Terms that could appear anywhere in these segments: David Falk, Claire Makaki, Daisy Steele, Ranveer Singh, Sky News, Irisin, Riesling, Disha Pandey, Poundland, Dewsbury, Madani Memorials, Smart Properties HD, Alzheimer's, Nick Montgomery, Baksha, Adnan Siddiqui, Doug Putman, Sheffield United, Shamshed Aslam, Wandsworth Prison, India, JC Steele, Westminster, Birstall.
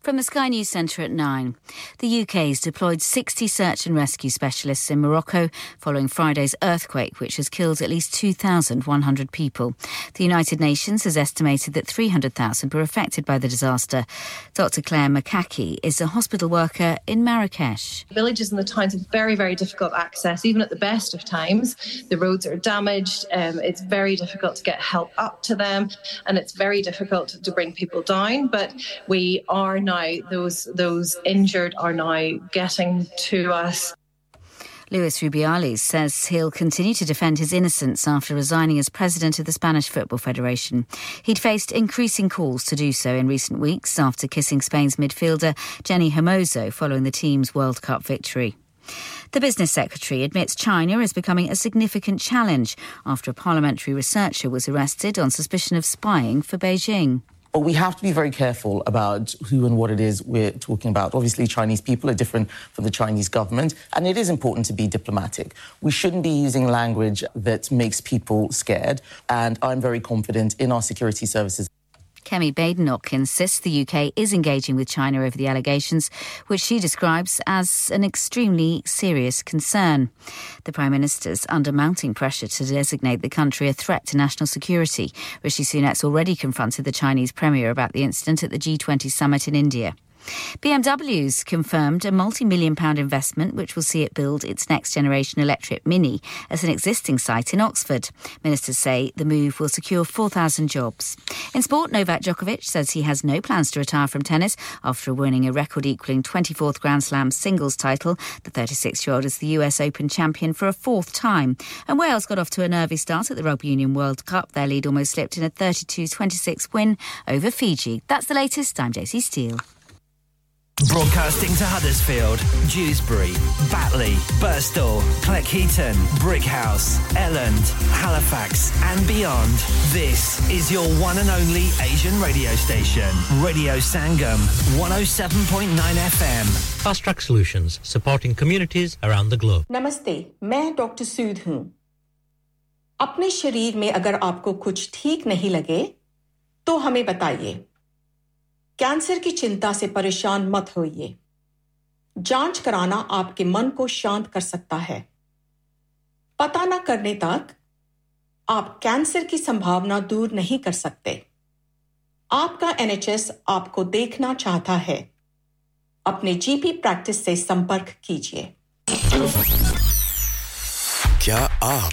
From the Sky News Centre at 9. The UK has deployed 60 search and rescue specialists in Morocco following Friday's earthquake, which has killed at least 2,100 people. The United Nations has estimated that 300,000 were affected by the disaster. Dr. Claire Makaki is a hospital worker in Marrakesh. The villages in the towns have very, very difficult access, even at the best of times. The roads are damaged, it's very difficult to get help up to them, and it's very difficult to bring people down, but we are not. Now, those injured are now getting to us. Luis Rubiales says he'll continue to defend his innocence after resigning as president of the Spanish Football Federation. He'd faced increasing calls to do so in recent weeks after kissing Spain's midfielder Jenny Hermoso following the team's World Cup victory. The business secretary admits China is becoming a significant challenge after a parliamentary researcher was arrested on suspicion of spying for Beijing. But we have to be very careful about who and what it is we're talking about. Obviously, Chinese people are different from the Chinese government, and it is important to be diplomatic. We shouldn't be using language that makes people scared, and I'm very confident in our security services. Kemi Badenoch insists the UK is engaging with China over the allegations, which she describes as an extremely serious concern. The Prime Minister's under mounting pressure to designate the country a threat to national security. Rishi Sunak's already confronted the Chinese Premier about the incident at the G20 summit in India. BMW's confirmed a multi-million-pound investment which will see it build its next-generation electric Mini at an existing site in Oxford. Ministers say the move will secure 4,000 jobs. In sport, Novak Djokovic says he has no plans to retire from tennis after winning a record-equalling 24th Grand Slam singles title. The 36-year-old is the US Open champion for a fourth time. And Wales got off to a nervy start at the Rugby Union World Cup. Their lead almost slipped in a 32-26 win over Fiji. That's the latest. I'm JC Steele. Broadcasting to Huddersfield, Dewsbury, Batley, Birstall, Cleckheaton, Brickhouse, Elland, Halifax and beyond. This is your one and only Asian radio station, Radio Sangam, 107.9 FM. Fast Track Solutions, supporting communities around the globe. Namaste, मैं Dr. Sood हूं. अपने शरीर में अगर आपको कुछ ठीक नहीं लगे, तो हमें बताइए. कैंसर की चिंता से परेशान मत होइए। जांच कराना आपके मन को शांत कर सकता है। पता न करने तक आप कैंसर की संभावना दूर नहीं कर सकते। आपका एनएचएस आपको देखना चाहता है। अपने जीपी प्रैक्टिस से संपर्क कीजिए। क्या आप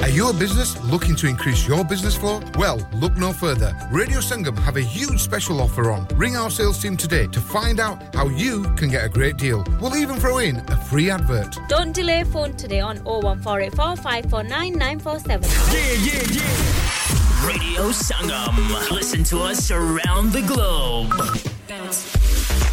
Are you a business looking to increase your business flow? Well, look no further. Radio Sangam have a huge special offer on. Ring our sales team today to find out how you can get a great deal. We'll even throw in a free advert. Don't delay, phone today on 01484 549 947. Yeah. Radio Sangam. Listen to us around the globe. Bounce.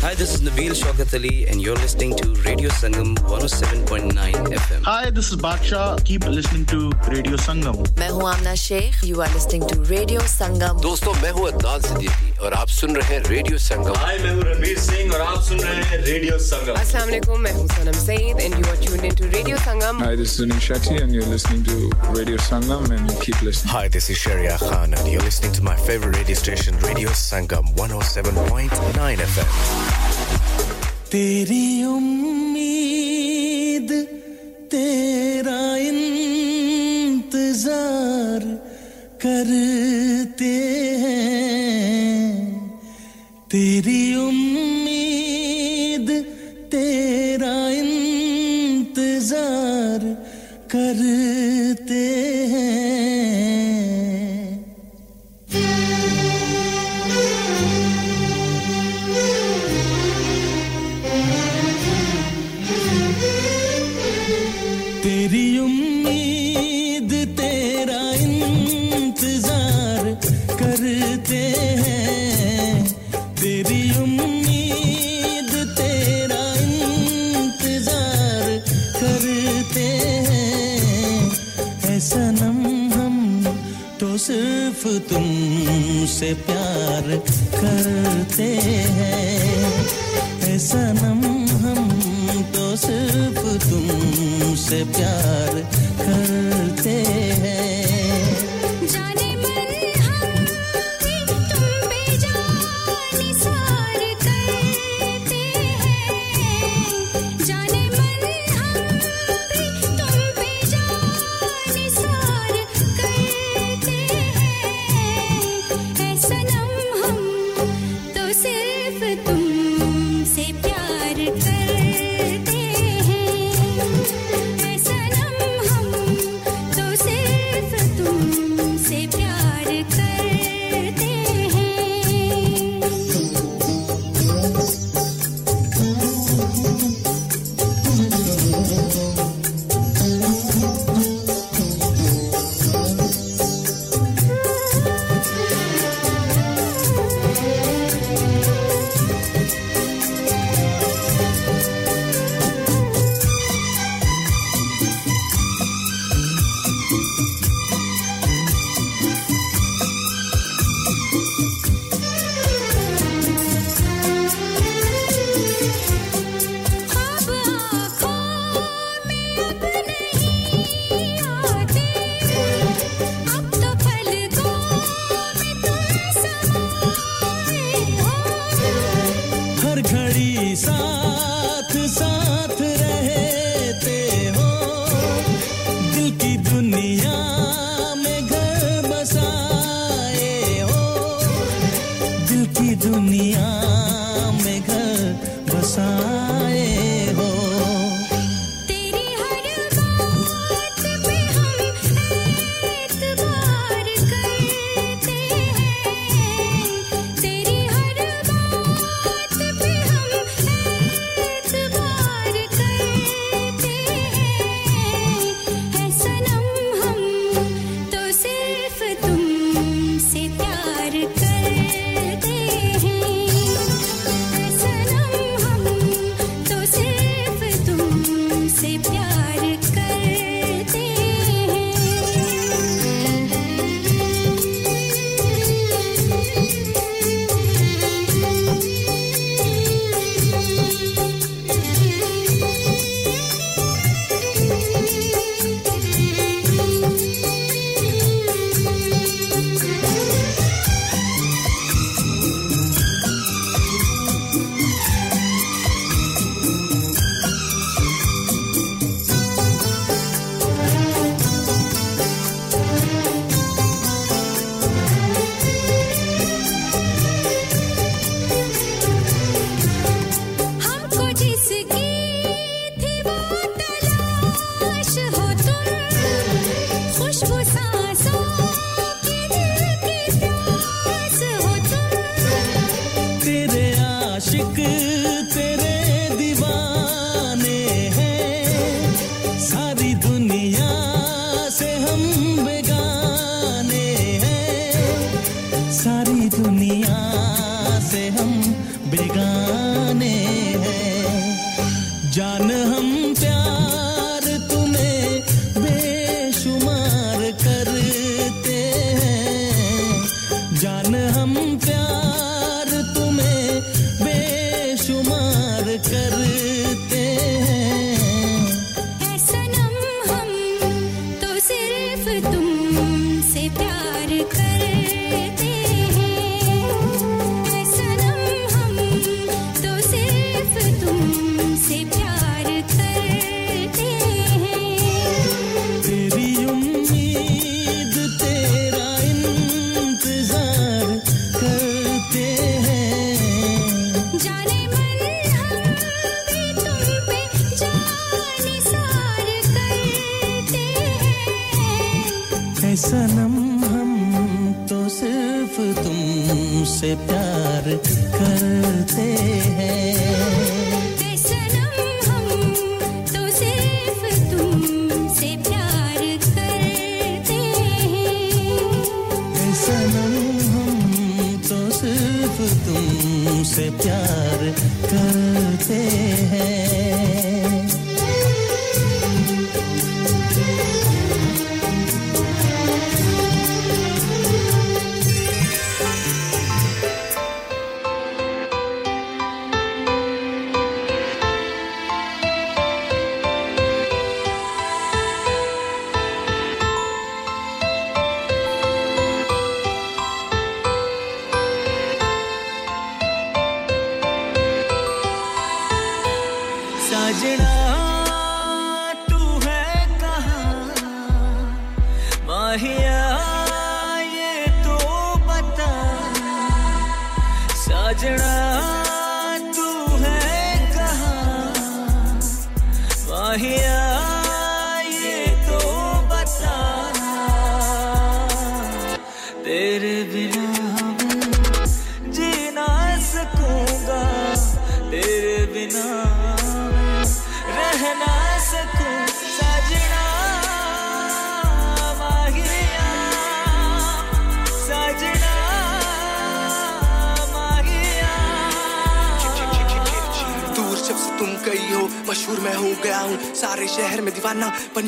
Hi, this is Nabeel Shaukat Ali, and you're listening to Radio Sangam 107.9 FM. Hi, this is Baksha. Keep listening to Radio Sangam. मैं हूँ Amna Sheikh. You are listening to Radio Sangam. दोस्तों, मैं हूँ Adnan Siddiqui, और आप सुन रहे हैं Radio Sangam. Hi, मैं हूँ Ranveer Singh, और आप सुन रहे हैं Radio Sangam. Assalamu alaikum. मैं हूँ Sanam Saeed, and you are tuned into Radio Sangam. Hi, this is Nishati, and you're listening to Radio Sangam, and keep listening. Hi, this is Shreya Khan, and you're listening to my favorite radio station, Radio Sangam 107.9 FM. तेरी उम्मीद तेरा इंतजार करते हैं तेरी उम्मीद तेरा इंतजार करते तुमसे प्यार करते हैं सनम हम तो सिर्फ तुमसे प्यार करते हैं जाने मन हम भी तुम पे जानिसार करते हैं जाने मन हम भी तुम पे जानिसार करते हैं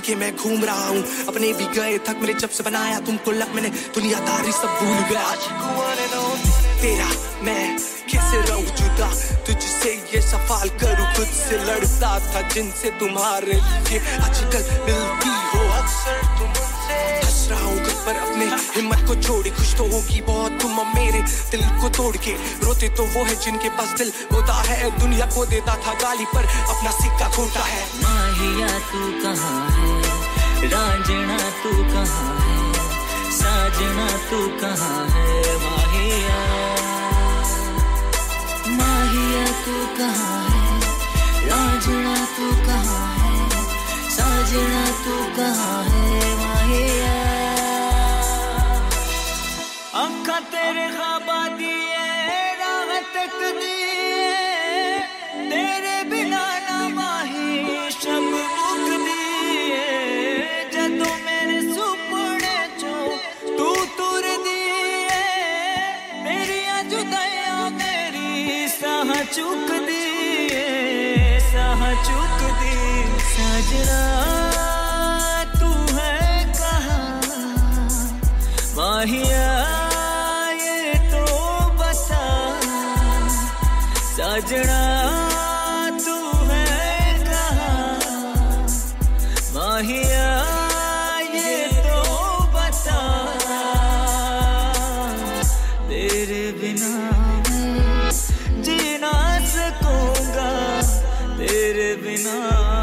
कि मैं घूम रहा हूं अपने भी गए थक मेरे जब से बनाया तुमको लग मैंने दुनियादारी सब भूल गया तेरा मैं कैसे रहूं जुदा तुझसे ये सवाल करूं खुद से लड़ता था जिनसे तुम्हारे लिए आजकल मिलती हो अक्सर तुमसे हंस रहा हूं पर अपने हिम्मत को छोड़ी खुश तो होगी बहुत तुम मेरे दिल को तोड़ के रोते तो वो है जिनके पास दिल होता है दुनिया को देता था गाली पर अपना सिक्का खोटा है माहिया तू कहां है रांझना तू कहां है साजना तू कहां है माहिया तू कहां है रांझना तू कहां है साजना तू कहां है माहिया आंखा तेरे ख्वाबा दिए राहत दिए तेरे बिना ना माही शब मुक दिए जदों मेरे सुपने चो तू तुर दिए मेरी जुदाइया मेरी साह चुक दिए साजना तू है कहां माहिया साजना तू है कहां माहिया ये तो बता तेरे बिना मैं जी ना सकूंगा तेरे बिना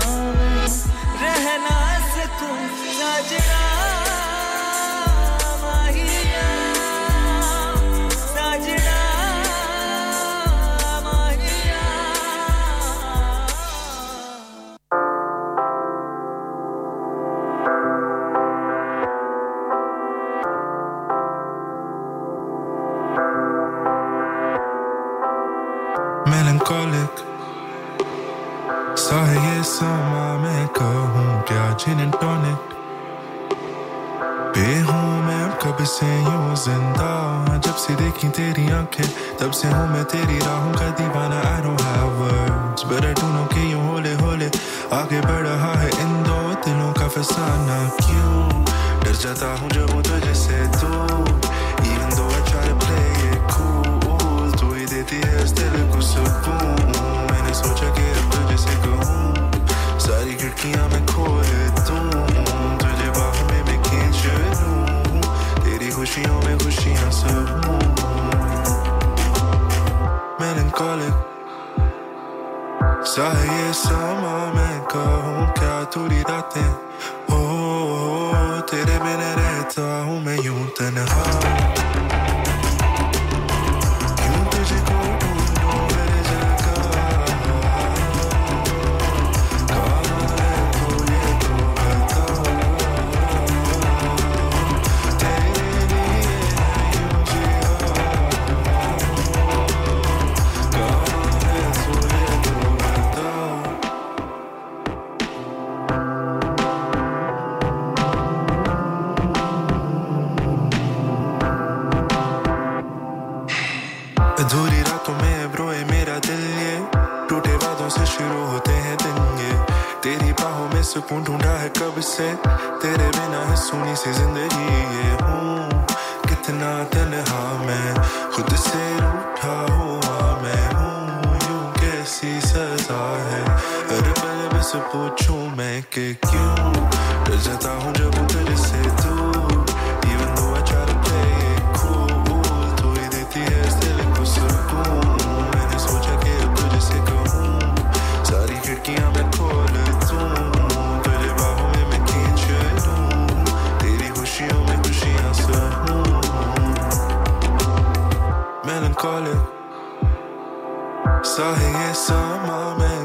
मैं रह ना सकूं साजना माहिया साजना Gin and tonic pe hoon main kab se yun zinda jab se dekhi teri aankhein tab se hoon main teri raahon ka deewana I don't have words but I do know ke yun hole hole aage badh raha hai in do dilon ka fasana kyun dar jata hoon jab tujhe se tu even though I try to play it cool tu hi deti hai dil ko sukoon maine socha ke ab jaise kahun सारी खिड़कियां मैं खोए दूं तुझे बाहों में मैं खींच लूं calling. Ça y est, ça m'amène comme caturidate. Oh, te remenereta un me yuntenera. सुकून ढूंढा है कब से तेरे बिना है सुनी सी जिंदगी ये हूँ कितना तन्हा मैं खुद से रूठा हुआ मैं हूँ यूं कैसी सजा है हर पल बस पूछूं मैं कि क्यों डर जाता हूँ जब तेरे से तू even though I try to play it cool तू ही देती है इस दिल को सुकून मैंने सोचा कि अब तुझे से कहूँ सारी खिड़कियाँ मैं खोल दूँ Melancholic Sahi hai sama main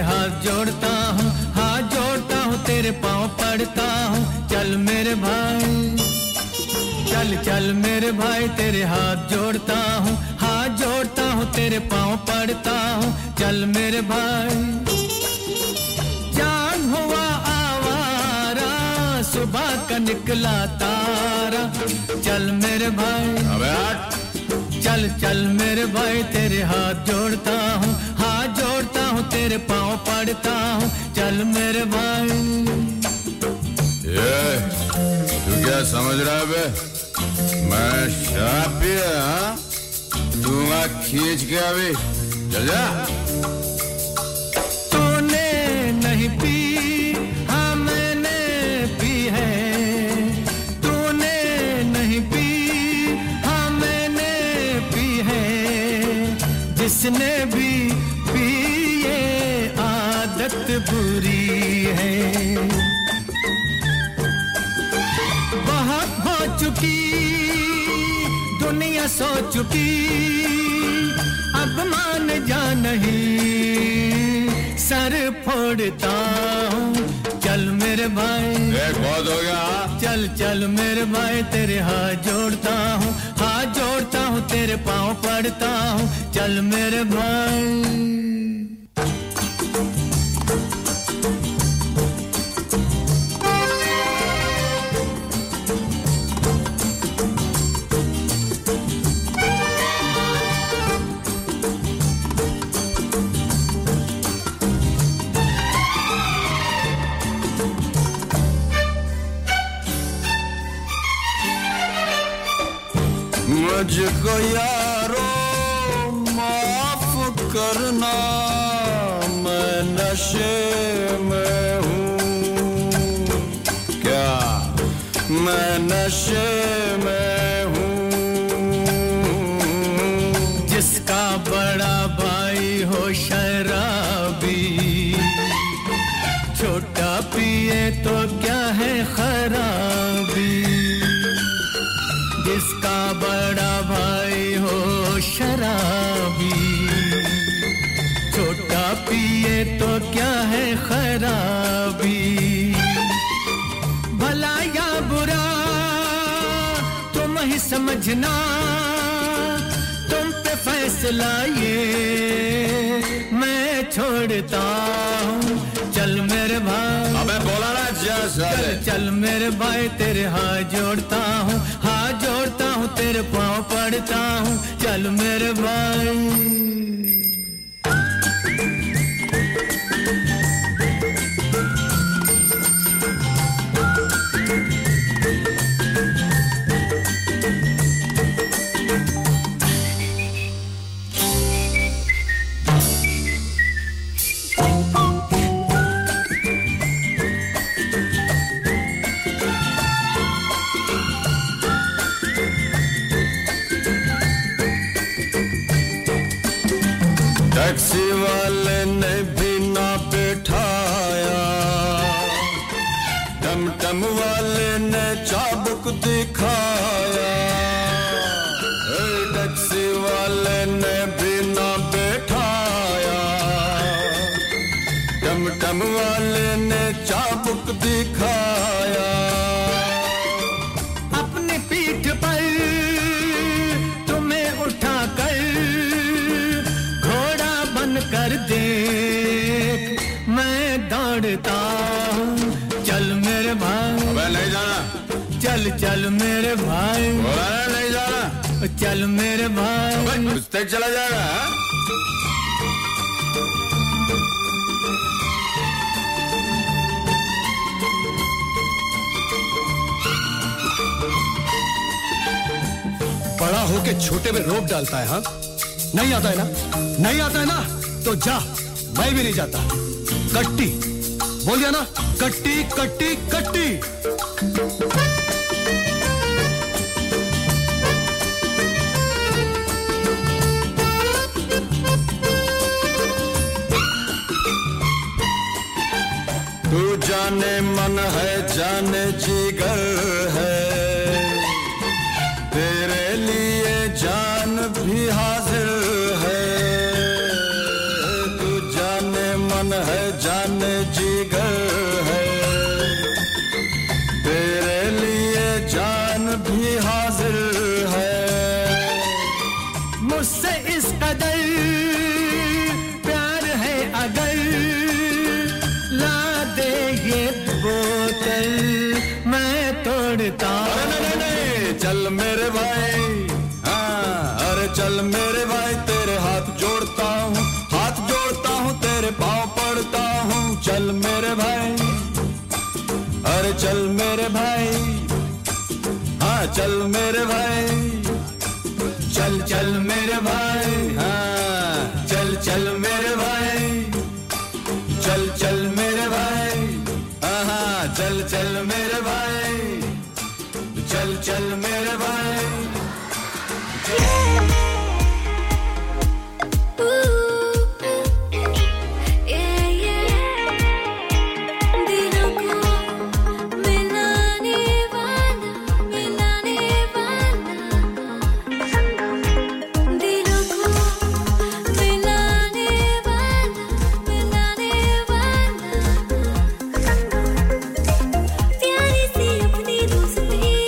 हाथ जोड़ता हूँ तेरे पाँव पड़ता हूँ चल चल मेरे भाई तेरे हाथ जोड़ता हूँ तेरे पाँव पड़ता हूँ चल मेरे भाई जान हुआ आवारा सुबह का निकला तारा चल मेरे भाई अबे चल चल मेरे भाई तेरे हाथ जोड़ता हूँ तेरे पाँव पड़ता हूँ चल मेरे भाई ये तू क्या समझ रहा है बे मैं शराब पी रहा हाँ तू वहाँ खींच के अभी चल जा तूने नहीं पी हाँ मैंने पी है तूने नहीं पी हाँ मैंने पी है जिसने भी बुरी है बहुत हो चुकी दुनिया सो चुकी अब मान जा नहीं सर फोड़ता हूँ चल मेरे भाई बहुत हो गया चल चल मेरे भाई तेरे हाथ जोड़ता हूँ तेरे पाँव पड़ता हूँ चल मेरे भाई मुझको यारो माफ करना मैं नशे में हूँ क्या मैं नशे में हूँ जिसका बड़ा भाई हो शराबी छोटा पिए तो क्या है खराबी जिसका बड़ा भाई हो शराबी छोटा पिए तो क्या है खराबी भला या बुरा तुम ही समझना तुम पे फैसला ये मैं छोड़ता हूँ चल मेरे भाई अबे बोला ना चल मेरे भाई तेरे हाथ जोड़ता हूँ तेरे पाँव पड़ता हूँ चल मेरे भाई चल मेरे भाई बोला नहीं जाना चल मेरे भाई कुछ तक चला जाएगा बड़ा होके छोटे में रोक डालता है हाँ नहीं आता है ना नहीं आता है ना तो जा मैं भी नहीं जाता कट्टी बोल दिया ना कट्टी कट्टी कट्टी जाने मन है जाने जिगर है तेरे लिए जान भी हाजिर है तू जाने मन है जाने जिगर है तेरे लिए जान भी हाजिर है मुझसे इस कदर प्यार है अगर चल मेरे भाई हां अरे चल मेरे भाई तेरे हाथ जोड़ता हूं तेरे पांव पड़ता हूं चल मेरे भाई अरे चल मेरे भाई हां चल मेरे भाई चल चल मेरे भाई हां चल चल मेरे भाई चल चल मेरे भाई हां चल चल मेरे भाई चल चल मेरे भाई दिलों को मिलाने वाला दिलों को मिलाने वाला प्यार से अपनी दोस्ती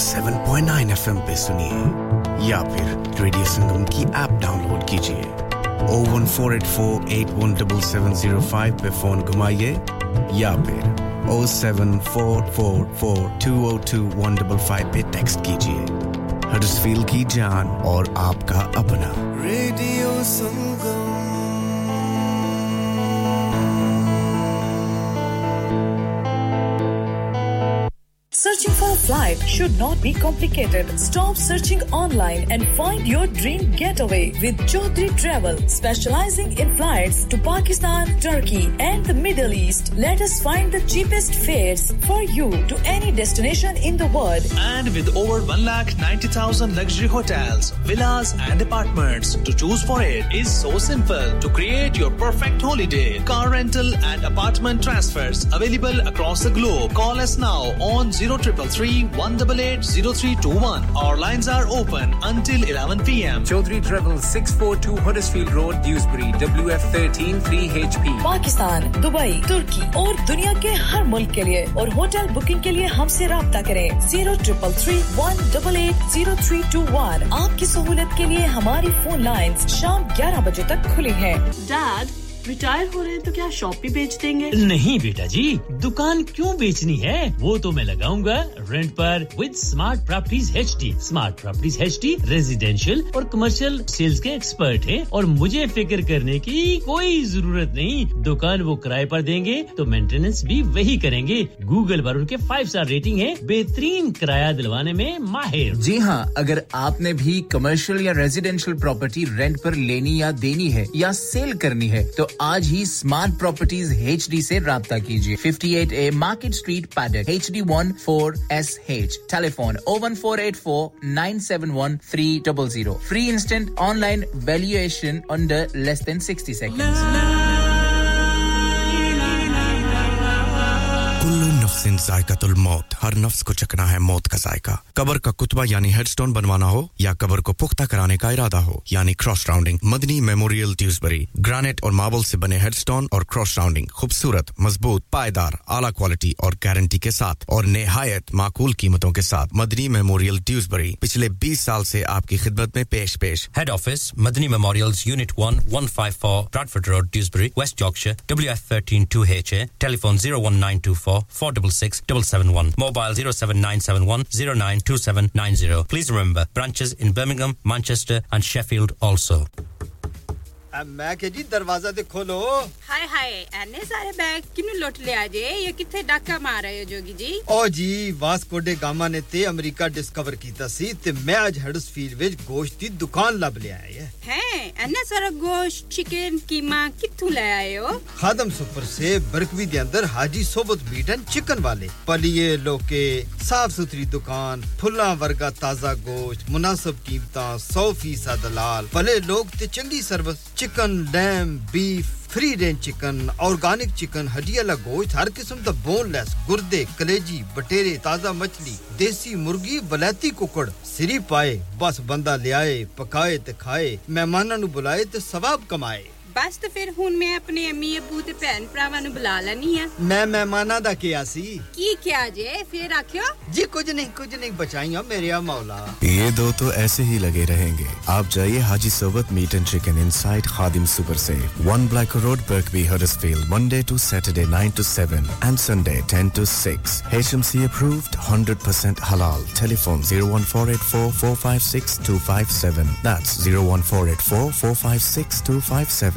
107.9 FM पे सुनिए या फिर रेडियो संगम की ऐप डाउनलोड कीजिए 01484817705 पे फोन घुमाइए या फिर 07444202155 पे टेक्स्ट कीजिए हडर्सफील्ड की जान और आपका अपना radio Sangam Searching for a flight should not be complicated. Stop searching online and find your dream getaway with Chaudhry Travel, specializing in flights to Pakistan, Turkey, and the Middle East. Let us find the cheapest fares for you to any destination in the world. And with over 190,000 luxury hotels, villas, and apartments to choose for, it is so simple to create your perfect holiday. Car rental and apartment transfers available across the globe. Call us now on 0333-188-0321. Our lines are open until 11 p.m. Chaudhry Travel 642 Huddersfield Road, Dewsbury, WF133HP. Pakistan, Dubai, Turkey और दुनिया के हर मुल्क के लिए और hotel booking के लिए हमसे राब्ता करें 0333-188-0321. आपकी सहूलियत के लिए हमारी फोन लाइंस शाम 11 बजे तक खुली हैं. Dad रिटायर हो रहे हैं तो क्या शॉप भी बेच देंगे? नहीं बेटा जी, दुकान क्यों बेचनी है? वो तो मैं लगाऊंगा रेंट पर with smart properties HD. Smart properties HD residential और कमर्शियल सेल्स के एक्सपर्ट हैं और मुझे फिक्र करने की कोई जरूरत नहीं। दुकान वो किराए पर देंगे तो मेंटेनेंस भी वही करेंगे। गूगल पर उनके 5 स्टार रेटिंग है, बेहतरीन किराया दिलवाने में माहिर। जी हां, अगर आपने भी कमर्शियल या रेजिडेंशियल प्रॉपर्टी रेंट पर लेनी या देनी है या सेल करनी है तो आज ही स्मार्ट प्रॉपर्टीज एचडी से राब्ता कीजिए 58A market street Paddock HD14SH telephone 01484971300 free instant online valuation under less than 60 seconds कुल नफ्सिन जायकातुल मौत हर नफ्स को चखना है मौत का जायका कब्र का कुतबा यानी हेडस्टोन बनवाना हो या कब्र को पुख्ता कराने का इरादा हो यानी cross rounding Madni memorial Dewsbury granite और मार्बल से बने हेडस्टोन और क्रॉस राउंडिंग खूबसूरत मजबूत पायदार आला क्वालिटी और गारंटी के साथ और निहायत माकूल कीमतों के साथ मदनी मेमोरियल ड्यूसबरी पिछले 20 साल से आपकी खिदमत में पेश head office Madni memorials unit 1 154 Bradford road Dewsbury West Yorkshire WF132HA telephone 01924466771 mobile 07971092790 Please remember branches in Birmingham, Manchester and Sheffield also अम्मा के जी दरवाजा दे खोलो हाय हाय एने सारे बैग किनु लोट ले आजे ये किथे डाका मार रहे हो जोगी जी ओ जी वास्को डे गामा ने ते अमेरिका डिस्कवर कीता सी ते मैं आज हडर्सफील्ड विच गोश्त दी दुकान लब ले आया है एने सारा गोश्त चिकन कीमा किथू ले आए हो खादम सुपर से बरकवी दे अंदर हाजी सोबत मीट एंड चिकन वाले पलिए लोके साफ सुथरी दुकान फुल्ला वर्गा ताजा गोश्त मुनासिब कीमतां 100% दलाल भले लोग ते चंगी service Chicken, lamb, beef, free range chicken, organic chicken, हड्डियां ला गोश्त, हर किस्म दा boneless, गुर्दे, कलेजी, बटेरे, ताजा मछली, देसी मुर्गी, बलैती कुकड़, सिरी पाए, बस बंदा ले आए, पकाए ते खाए, मेहमानां नु बुलाए ते सवाब कमाए। बस तो फिर हुन मैं अपने अम्मी अब्बू ते भैन भरावां नु बुला लैनी है। मैं मेहमानां दा किया सी। की किया जे? फिर आखियो? जी कुछ नहीं बचाइयां मेरे आ मौला। ये दो तो ऐसे ही लगे रहेंगे। आप जाइए हाजी सोबत meat and chicken inside Khadim super से 1 black road Birkby Huddersfield Monday to Saturday 9 to 7 and Sunday 10 to 6. HMC approved 100% halal. Telephone 01484456257. That's 01484456257.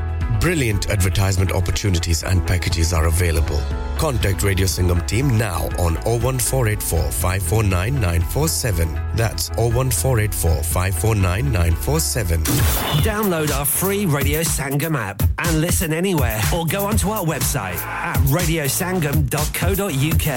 Brilliant advertisement opportunities and packages are available. Contact Radio Sangam team now on 01484549947. That's 01484549947. Download our free Radio Sangam app and listen anywhere or go onto our website at radiosangam.co.uk.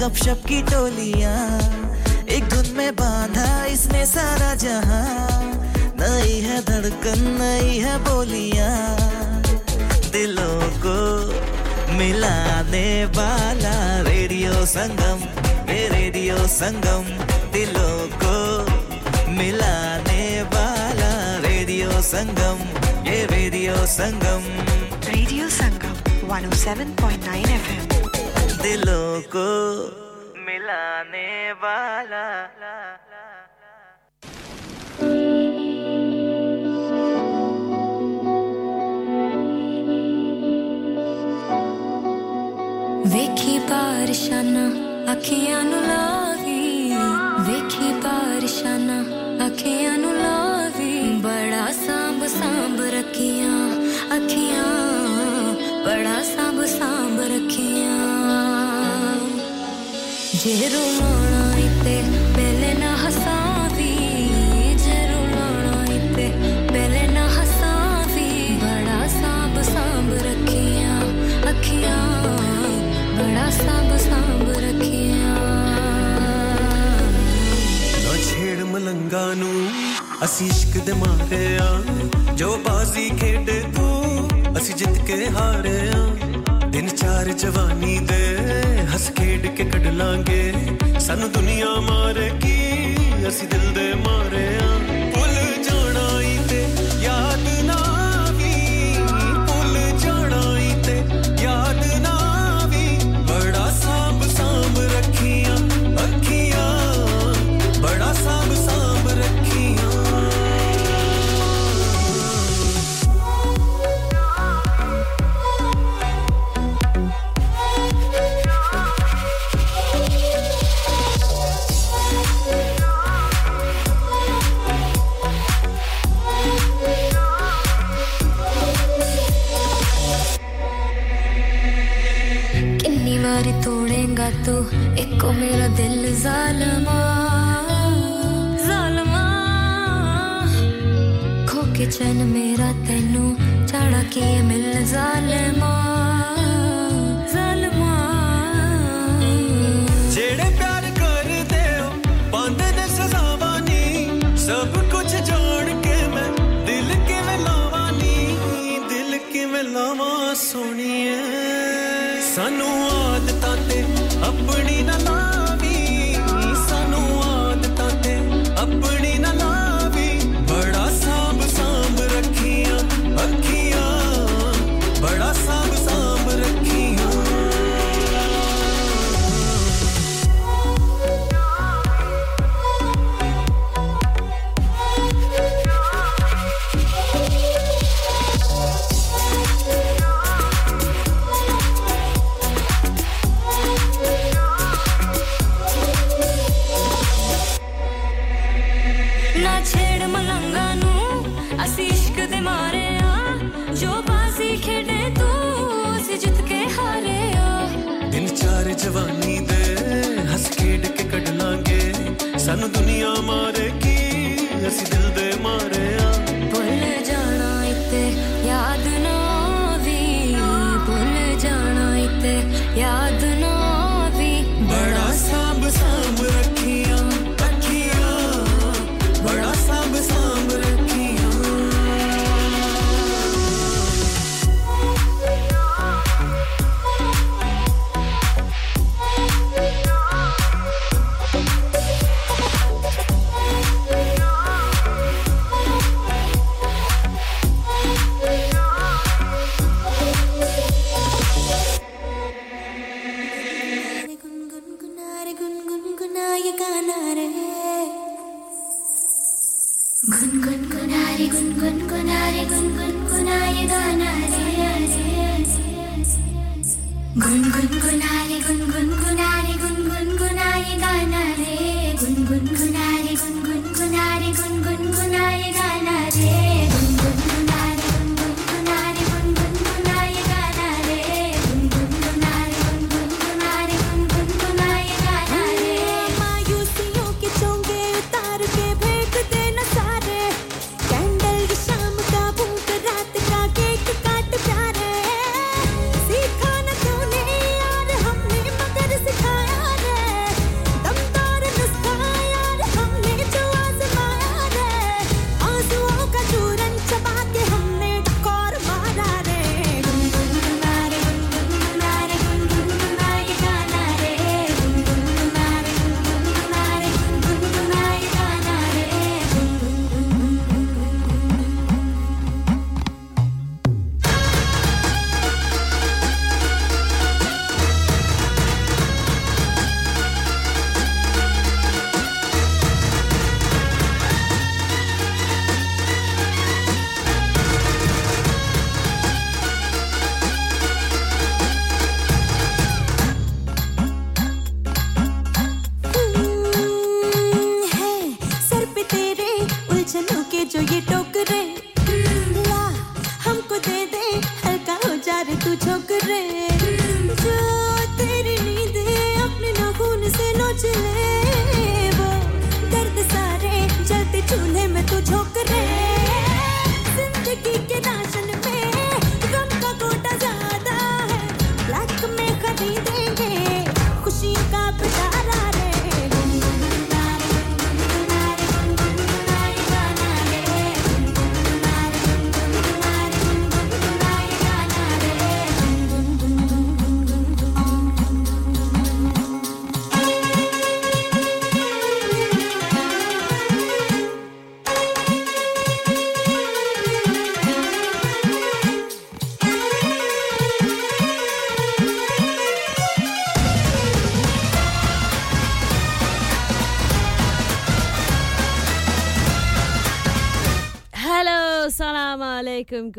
गपशप की टोलियां एक धुन में बांधा इसने सारा जहां नई है धड़कन नई है बोलियां दिलों को मिलाने वाला रेडियो संगम दिलों को मिलाने वाला रेडियो संगम ये रेडियो संगम 107.9 FM दिलों को मिलाने वाला वेखी बारिशाना अखियां नु लावी वेखी बारिशाना अखियां नु लावी बड़ा सांभ सांभ रखियां अखियां बड़ा सांभ सांभ रखियां जे रोना इते पहले ना हसावी जे रोना इते पहले ना हसावी बड़ा सांभ सांभ रखियां अखियां बड़ा सांभ सांभ रखियां ना छेड़ मलंगा नू असी इश्क दे मारे आ जो बाजी खेड तू असी जित के हारे आ दिन चार जवानी दे हंस खेड़ के कड़ लांगे सानू दुनिया मारेगी असि दिल दे मारे आ भुल जाना ही ते तो एक को मेरा दिल ज़ालमा ज़ालमा खो के चैन मेरा तैनू चढ़ा के मिल ज़ालमा ज़ालमा जेड़े प्यार कर दे हो बांधे दे सजावानी सब कुछ जोड़ के मैं दिल के में लावानी दिल के में लावा सोनिए सानू आदतां ते अपनी ना लावी सानू आदतां ते अपनी ना लावी बड़ा सांभ रखियां अखियां बड़ा सांभ रखियां जवानी दे हंस खेड़ के कट लांगे सानू दुनिया मारे की असि दिल दे मारे आ भूल जाना इते याद ना आवी भूल जाना इते याद ना आवी बड़ा सांभ सांभ रखिया अखिया बड़ा सांभ सांभ रखिया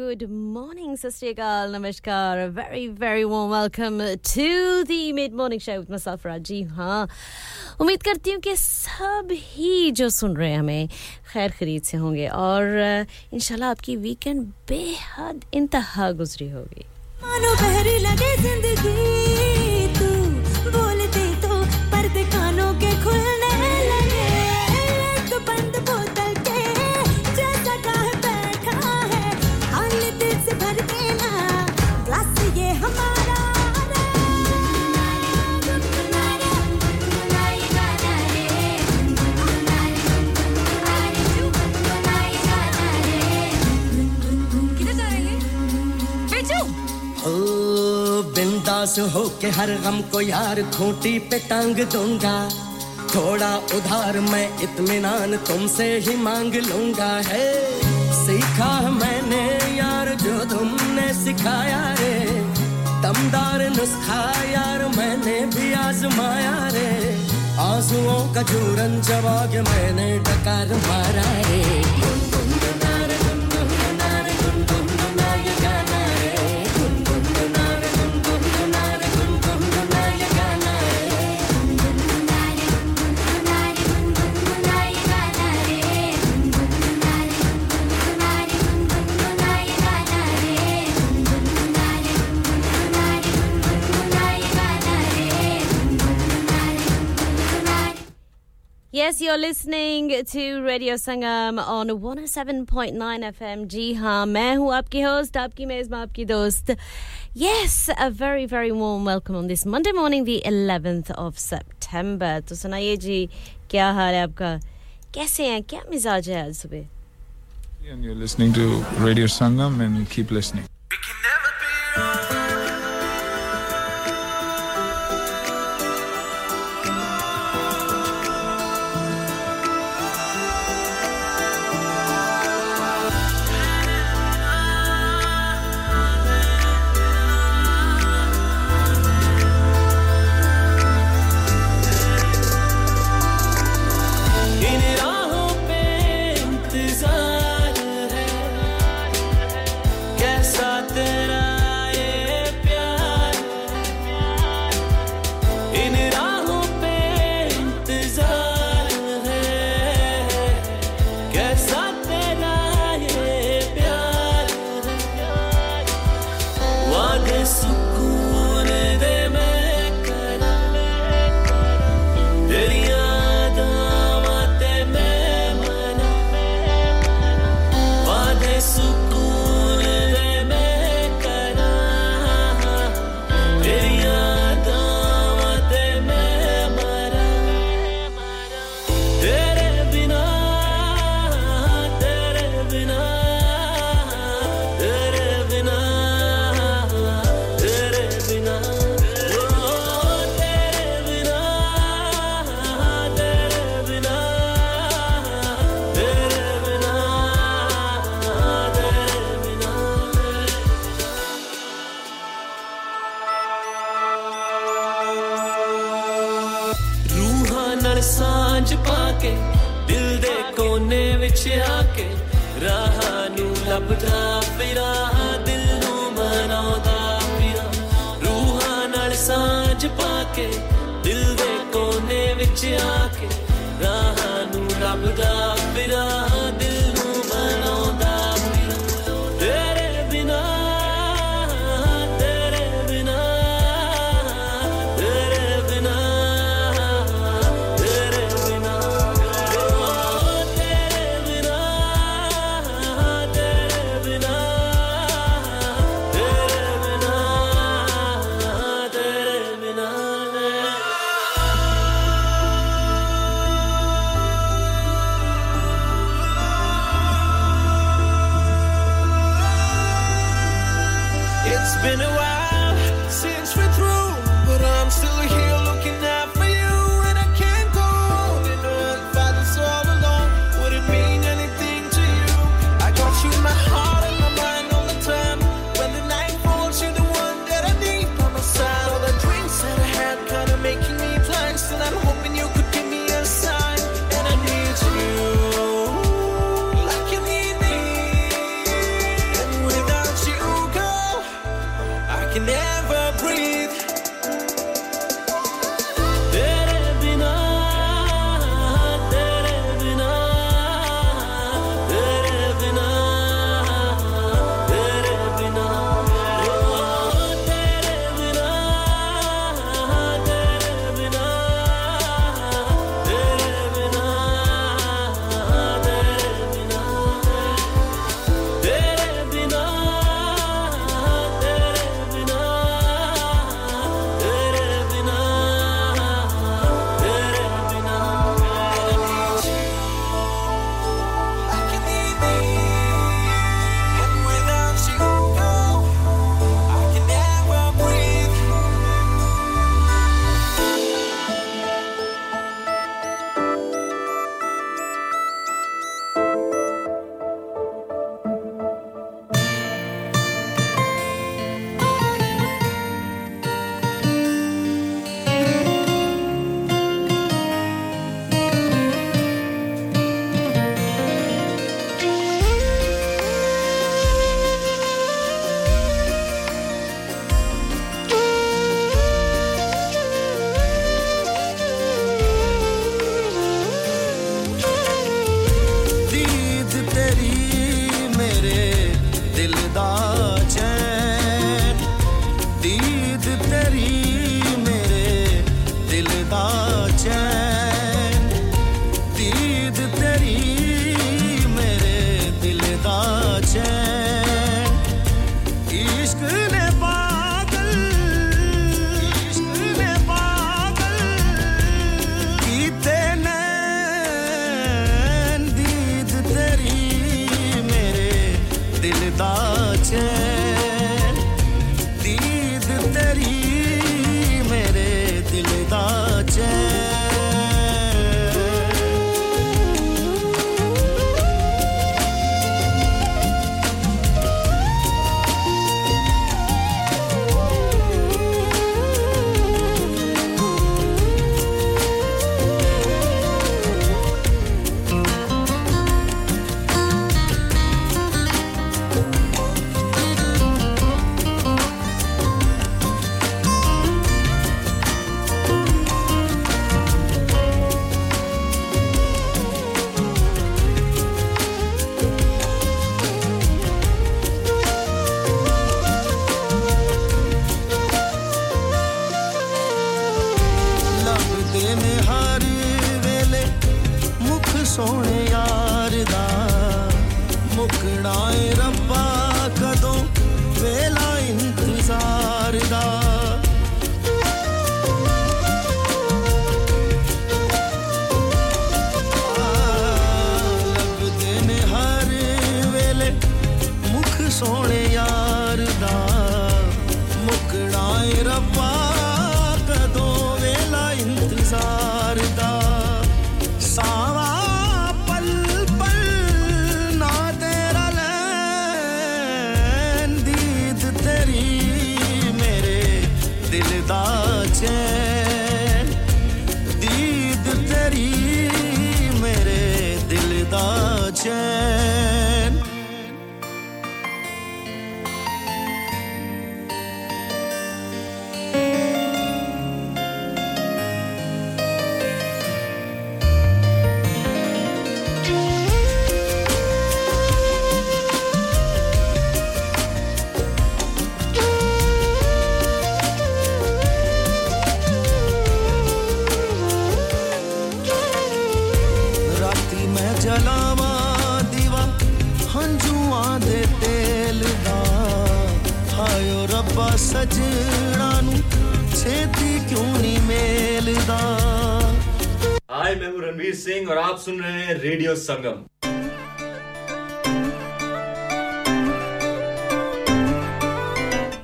Good morning, Sastrikal, Namaskar. A very, very warm welcome to the mid-morning show with myself, Raji. Haan, उम्मीद करती हूँ कि सब ही जो सुन रहे हैं हमें खैर खरीद से होंगे और इंशाल्लाह आपकी वीकेंड बेहद इंतहा गुजरी होगी. मानो बहरी लगे जिंदगी तू बोलते हो के हर गम को यार खूंटी पे टांग दूंगा थोड़ा उधार मैं इत्मीनान तुमसे ही मांग लूंगा है सीखा मैंने यार जो तुमने सिखाया रे दमदार नुस्खा यार मैंने भी आजमाया रे आंसुओं का चूरन चबा के मैंने डकार मारा रे Yes, you're listening to Radio Sangam on 107.9 FM. Ji haan, main hoon aapki host, aapki mezbaan, aapki dost. Yes, a very, very warm welcome on this Monday morning, the 11th of September. To sunaiye ji, kya haal hai aapka? Kaise hain? Kya mizaaj hai aaj subah? And you're listening to Radio Sangam and keep listening. We can never be wrong. Radio Sangam.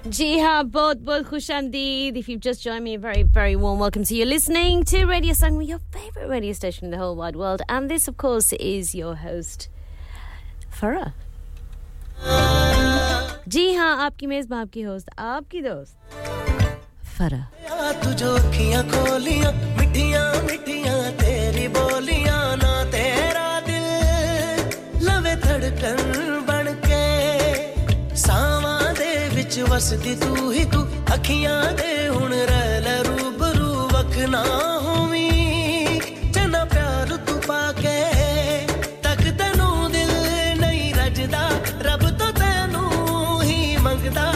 जी हाँ बहुत-बहुत खुशामदीद. If you've just joined me, very warm welcome to you. Listening to Radio Sangam, your favorite radio station in the whole wide world, and this, of course, is your host, Farah. जी हाँ आपकी मेजबान, आपकी host, आपकी दोस्त, Farah. तुझो अखियाँ खोलियाँ, मिठियाँ मिठियाँ तेरी बोलियाँ. धड़कन बनके सावा दे विच वसदी तू ही तू अखियां दे हुन रहले रूबरू वखना होवी जना प्यार तू पाके तक तनु दिल नहीं रजदा रब तो तनु ही मंगदा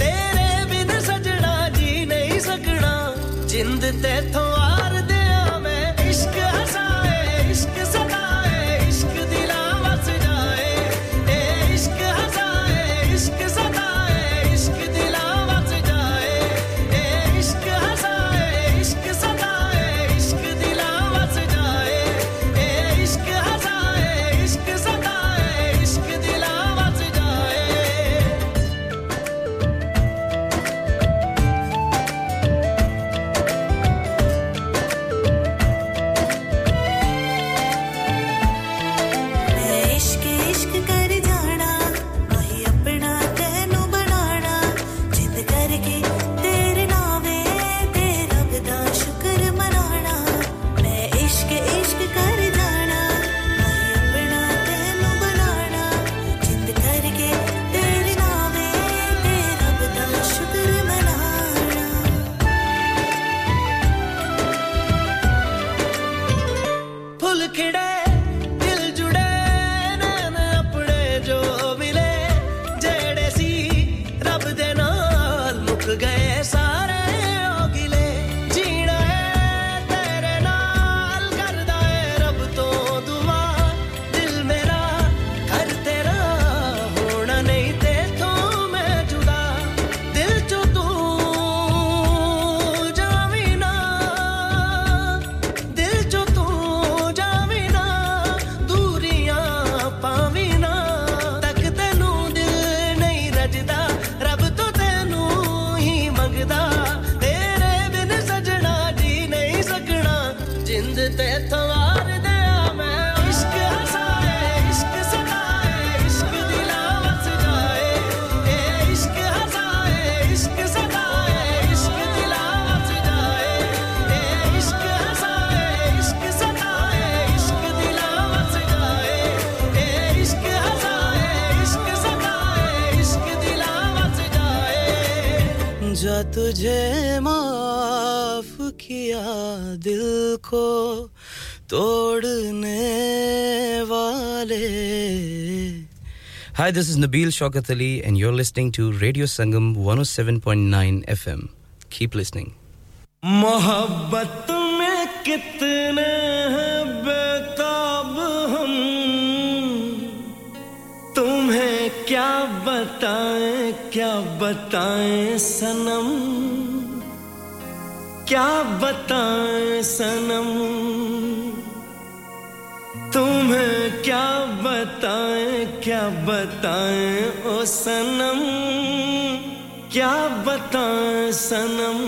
तेरे बिन सजना जी नहीं सकना जिंद ते थो आर दे मैं इश्क हसाए इश्क तुझे माफ किया दिल को तोड़ने वाले Hi, this is Nabeel Shaukat Ali and you're listening to Radio Sangam 107.9 FM. Keep listening. मोहब्बत में कितने हैं बेताब हम तुम्हें क्या बताएं सनम क्या बताएं सनम तुम्हें क्या बताएं ओ सनम क्या बताएं सनम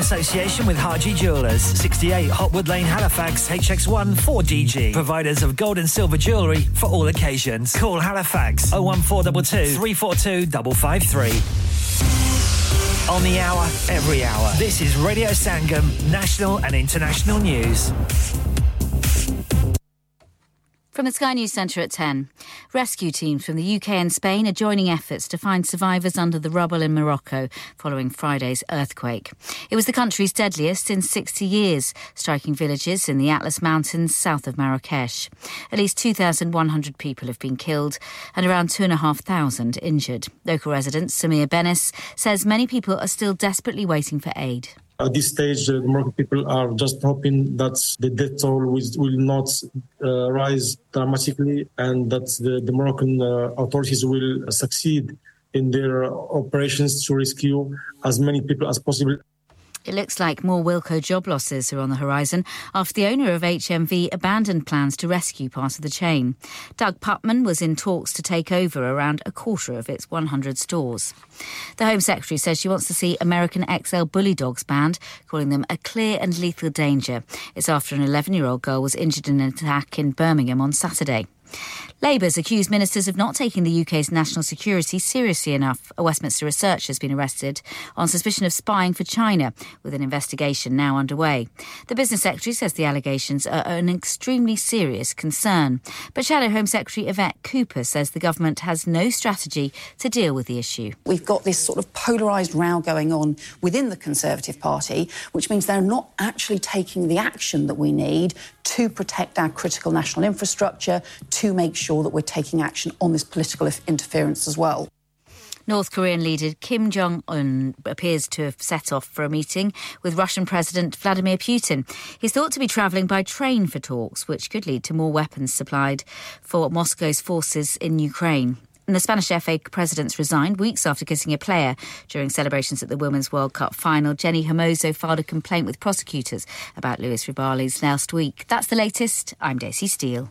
association with Haji Jewellers, 68 Hotwood Lane, Halifax, HX1 4DG. Providers of gold and silver jewellery for all occasions. Call Halifax 01422 342 553. On the hour, every hour. This is Radio Sangam, national and international news. From the Sky News Centre at 10, rescue teams from the UK and Spain are joining efforts to find survivors under the rubble in Morocco following Friday's earthquake. It was the country's deadliest in 60 years, striking villages in the Atlas Mountains south of Marrakesh. At least 2,100 people have been killed and around 2,500 injured. Local resident Samir Benis says many people are still desperately waiting for aid. At this stage, the Moroccan people are just hoping that the death toll will not rise dramatically and that the Moroccan authorities will succeed in their operations to rescue as many people as possible. It looks like more Wilko job losses are on the horizon after the owner of HMV abandoned plans to rescue part of the chain. Doug Putman was in talks to take over around a quarter of its 100 stores. The Home Secretary says she wants to see American XL bully dogs banned, calling them a clear and lethal danger. It's after an 11-year-old girl was injured in an attack in Birmingham on Saturday. Labour's accused ministers of not taking the UK's national security seriously enough. A Westminster researcher has been arrested on suspicion of spying for China, with an investigation now underway. The business secretary says the allegations are an extremely serious concern. But Shadow Home Secretary Yvette Cooper says the government has no strategy to deal with the issue. We've got this sort of polarised row going on within the Conservative Party, which means they're not actually taking the action that we need to protect our critical national infrastructure, to make sure that we're taking action on this political interference as well. North Korean leader Kim Jong-un appears to have set off for a meeting with Russian President Vladimir Putin. He's thought to be travelling by train for talks, which could lead to more weapons supplied for Moscow's forces in Ukraine. And the Spanish FA president's resigned weeks after kissing a player. During celebrations at the Women's World Cup final, Jenny Hermoso filed a complaint with prosecutors about Luis Rubiales last week. That's the latest. I'm Daisy Steele.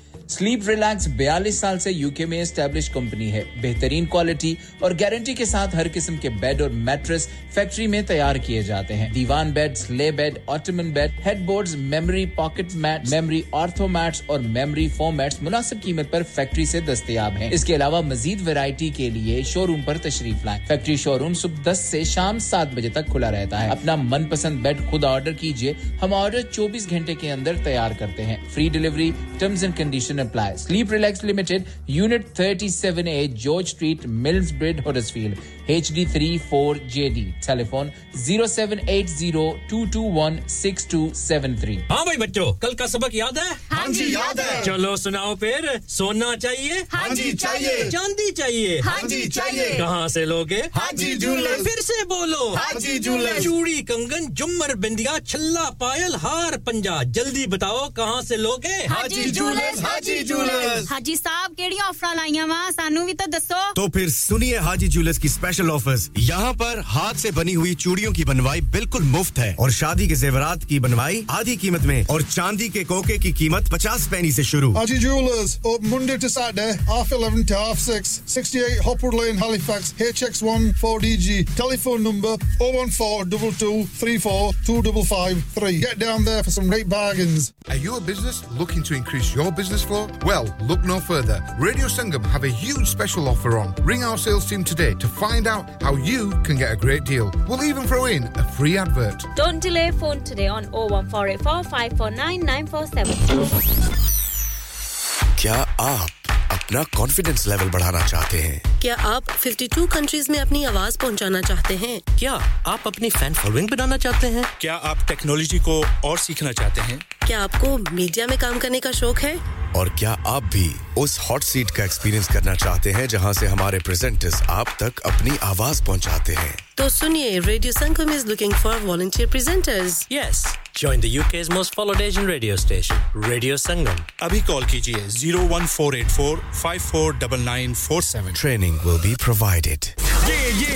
Sleep relax 42 साल से UK में establish company है बेहतरीन quality और guarantee के साथ हर किस्म के बेड और मैट्रेस फैक्ट्री में तैयार किए जाते हैं divan bed sleigh bed ottoman bed headboards memory pocket mats memory ortho mats और मेमोरी फोम मैट्स मुनासिब कीमत पर फैक्ट्री से दस्तयाब हैं इसके अलावा मजीद वैरायटी के लिए शोरूम पर तशरीफ लाएं फैक्ट्री शोरूम सुबह 10 से शाम 7 बजे तक खुला रहता है अपना मनपसंद बेड खुद ऑर्डर कीजिए हम ऑर्डर 24 घंटे के अंदर तैयार करते हैं free delivery terms and condition apply. Sleep Relax Limited, Unit 37A, George Street, Millsbridge, Huddersfield, HD34JD. Telephone 07802216273. हाँ भाई बच्चों, कल का सबक याद है? हाँ जी याद है. चलो सुनाओ फिर. सोना चाहिए? हाँ जी चाहिए. चांदी चाहिए? हाँ जी चाहिए. कहाँ से लोगे? हाजी जूलर्स. फिर से बोलो. हाजी जूलर्स. चूड़ी, कंगन, जुमर, बिंदिया, छल्ला, पायल, हार, पंजा. जल्दी बताओ कहाँ से लोगे? हाजी जूलर्स. हाजी जूलर्स. हाजी साहब केडी ऑफर लाईया वा सानू भी तो दसो. तो फिर सुनिए हाजी जूलर्स की स्पेशल ऑफर्स. यहां पर हाथ से बनी हुई चूड़ियों की बनवाई बिल्कुल मुफ्त है और शादी के जेवरात की बनवाई आधी कीमत में और चांदी के कोके की कीमत 50 पैसे से शुरू. Haji jewellers open Monday to Saturday, half 11 to half 6, 68 Hopwood Lane, Halifax, HX1 4DG. Telephone number 01422342553. Get down there for some great bargains. Are you a business looking to increase your business flow? Well, look no further. Radio Sangam have a huge special offer on. Ring our sales team today to find out how you can get a great deal. We'll even throw in a free advert. Don't delay, phone today on 01484 549 947. Kya aap अपना confidence level बढ़ाना चाहते हैं क्या आप 52 countries में अपनी आवाज पहुंचाना चाहते हैं क्या आप अपनी फैन फॉलोइंग बनाना चाहते हैं क्या आप टेक्नोलॉजी को और सीखना चाहते हैं क्या आपको मीडिया में काम करने का शौक है और क्या आप भी उस हॉट सीट का एक्सपीरियंस करना चाहते हैं जहां से हमारे प्रेजेंटर्स आप तक अपनी आवाज पहुंचाते हैं तो सुनिए radio Sangam is looking for volunteer presenters yes Join the UK's most followed Asian radio station, Radio Sangam. Abhi call kijiye 01484 549947. Training will be provided. Yeah.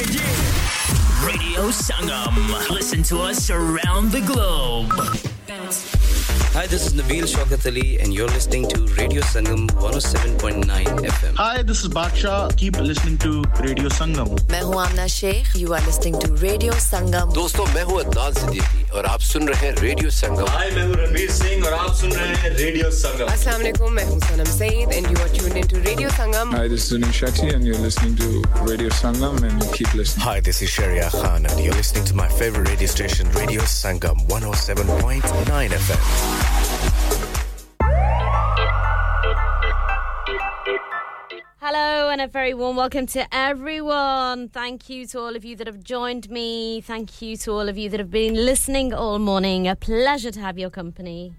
Radio Sangam. Listen to us around the globe. Hi, this is Nabeel Shaukat Ali, and you're listening to Radio Sangam 107.9 FM. Hi, this is Baksha. Keep listening to Radio Sangam. मैं हूँ Amna Sheikh. You are listening to Radio Sangam. दोस्तों, मैं हूँ Adnan Siddiqui, और आप सुन रहे हैं Radio Sangam. Hi, मैं हूँ Ranveer Singh, और आप सुन रहे हैं Radio Sangam. Assalamu alaikum. मैं हूँ Sanam Saeed, and you are tuned into Radio Sangam. Hi, this is Zunin Shakti, and you're listening to Radio Sangam, and you keep listening. Hi, this is Shreya Khan, and you're listening to my favorite radio station, Radio Sangam 107.9 FM. Hello and a very warm welcome to everyone. Thank you to all of you that have joined me. Thank you to all of you that have been listening all morning. A pleasure to have your company.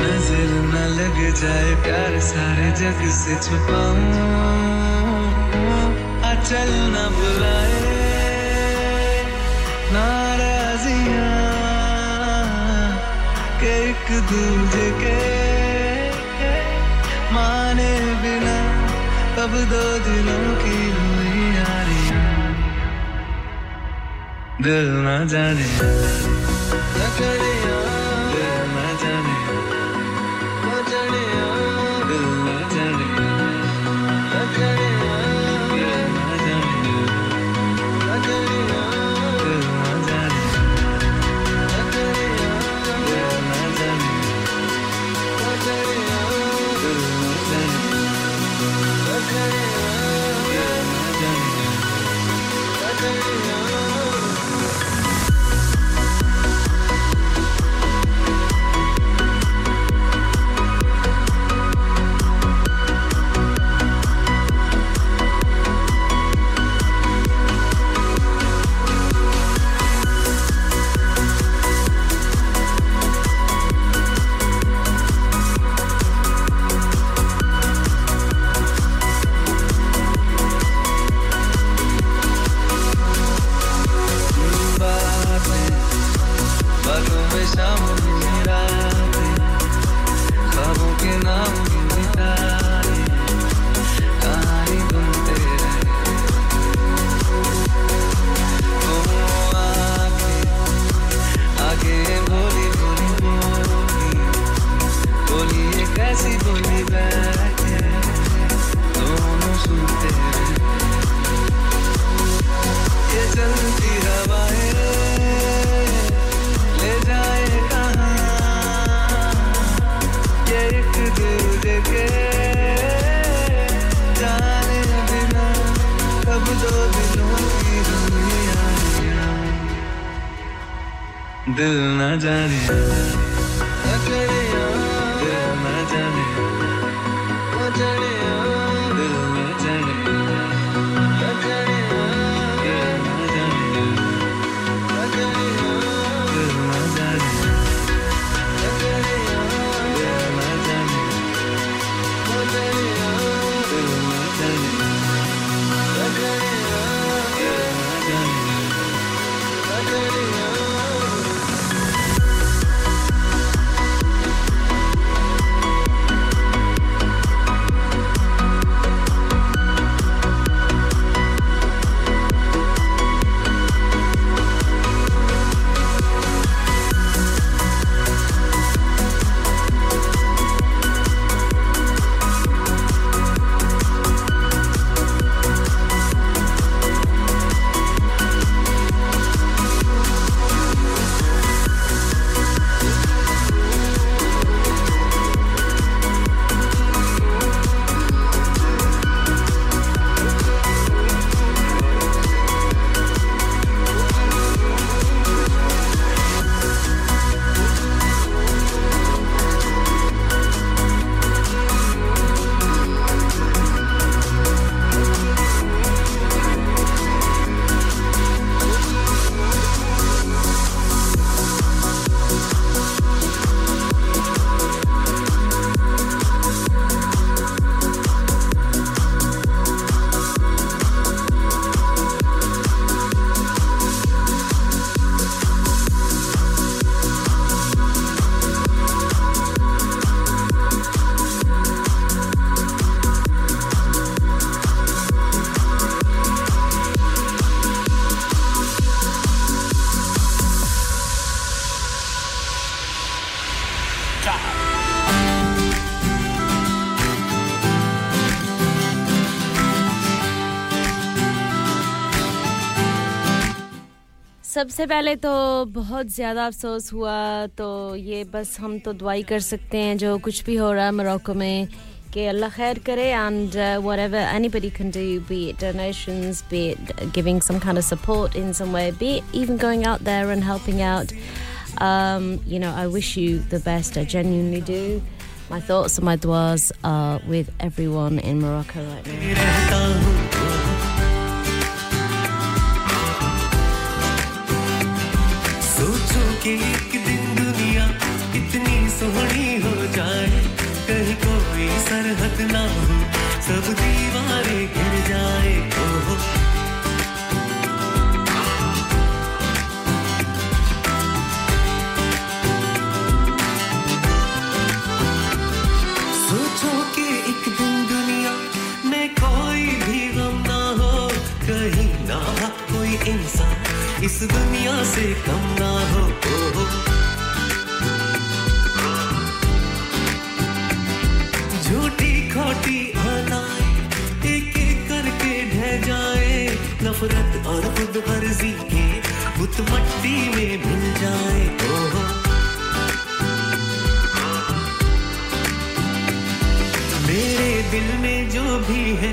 नजर ना लग जाए प्यार सारे जग से छुपाऊं अचल ना बुलाए नाराजियां के एक दूजे के माने बिना अब दो दिलों की हुई यारियां दिल ना जाने लकड़ियां दिल ना जाने लकड़ियां दिल ना जाने लकड़ियां दिल ना जाने लकड़ियां दिल ना जाने लकड़ियां दिल ना जाने लकड़ियां दिल ना जाने लकड़ियां दिल ना जाने लकड़ियां सबसे पहले तो बहुत ज़्यादा अफसोस हुआ तो ये बस हम तो दुआ ही कर सकते हैं जो कुछ भी हो रहा है मोरक्को में कि अल्लाह खैर करे and whatever anybody can do be it donations be it giving some kind of support in some way be it even going out there and helping out you know I wish you the best I genuinely do my thoughts and my duas are with everyone in Morocco right now कि एक दिन दुनिया इतनी सोहनी हो जाए ताकत ना हो सब दीवारें गिर जाए ओहो सोचो कि एक दिन दुनिया में कोई भी गम ना हो कहीं ना कोई इंसान इस दुनिया से कम ना हो ओहो खोटी आनाएं एक-एक करके ढह जाए नफरत और खुदगर्जी के बुत मट्टी में मिल जाए ओह मेरे दिल में जो भी है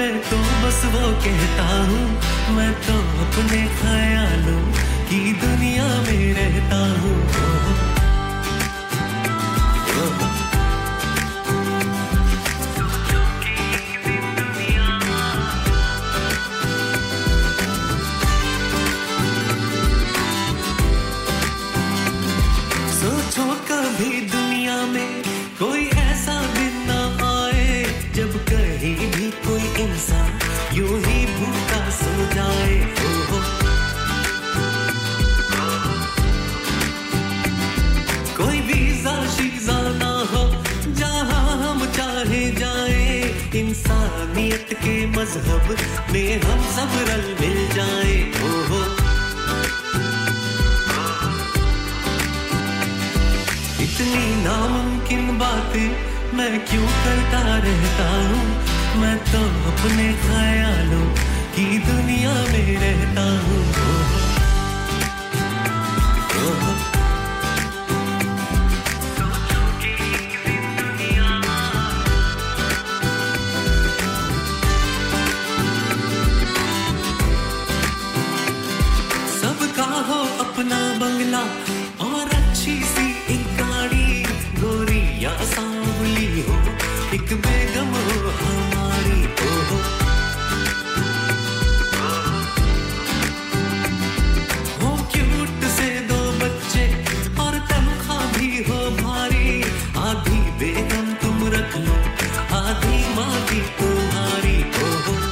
मैं तो बस वो कहता हूँ मैं तो अपने ख्यालों की दुनिया में रहता हूँ भी दुनिया में कोई ऐसा दिन ना आए जब कहीं भी कोई इंसान यूं ही भूखा सो जाए ओहो कोई वीजा शीजा ना हो जहां हम चाहे जाए इंसानियत के मजहब में हम सब रल मिल जाए ओहो इतनी नामुमकिन बातें मैं क्यों करता रहता हूँ मैं तो अपने ख्यालों की दुनिया में रहता हूँ सोचों की दुनिया सबका हो अपना बंगला और अच्छी सी सांवली हो एक बेगम हो हमारी ओहो हो क्यूट से दो बच्चे और तनखा भी हो भारी आधी बेगम तुम रख लो आधी माँ की तुम्हारी ओहो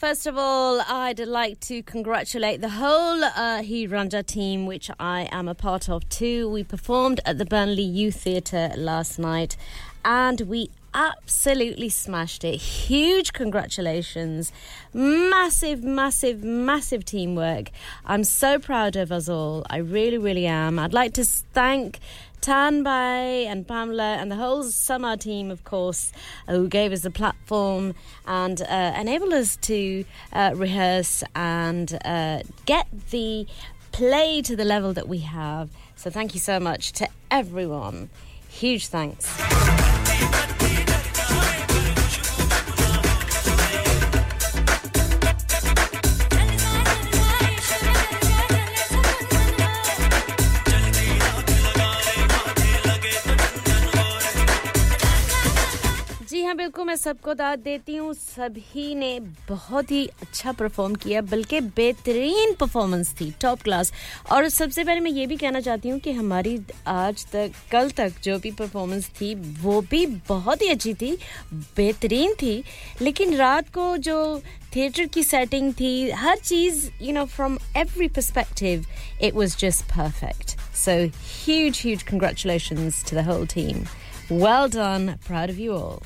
First of all, I'd like to congratulate the whole He Ranja team, which I am a part of too. We performed at the Burnley Youth Theatre last night and we absolutely smashed it. Huge congratulations. Massive, massive, massive teamwork. I'm so proud of us all. I really, really am. I'd like to thank Tanbay and Pamela and the whole summer team, of course, who gave us the platform and enabled us to rehearse and get the play to the level that we have. So thank you so much to everyone. Huge thanks. बिल्कुल मैं सबको दाद देती हूं सभी ने बहुत ही अच्छा परफॉर्म किया बल्कि बेहतरीन परफॉर्मेंस थी टॉप क्लास और सबसे पहले मैं ये भी कहना चाहती हूं कि हमारी आज तक कल तक जो भी परफॉर्मेंस थी वो भी बहुत ही अच्छी थी बेहतरीन थी लेकिन रात को जो थिएटर की सेटिंग थी हर चीज you know from every perspective it was just perfect so huge huge congratulations to the whole team well done proud of you all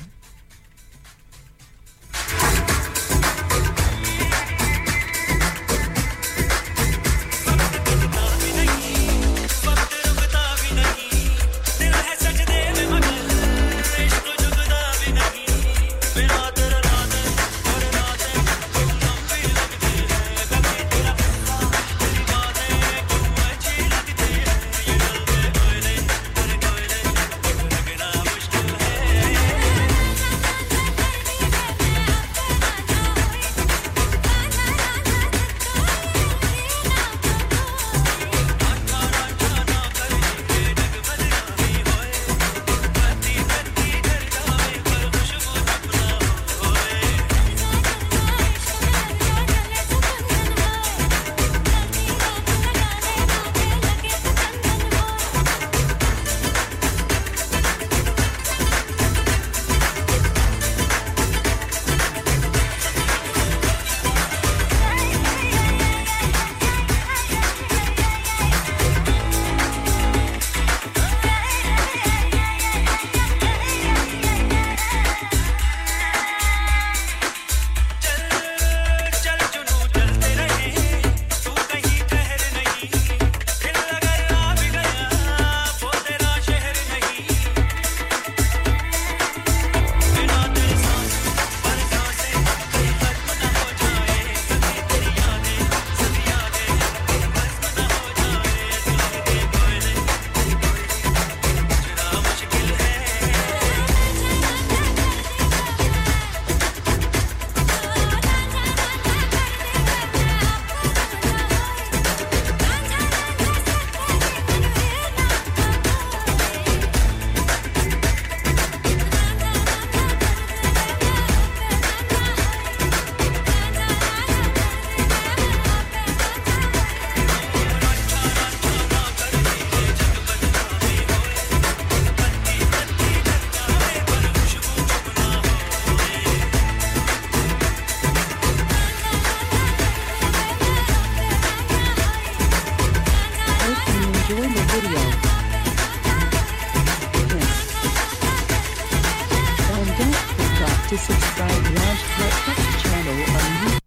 subscribe now to the podcast channel on YouTube.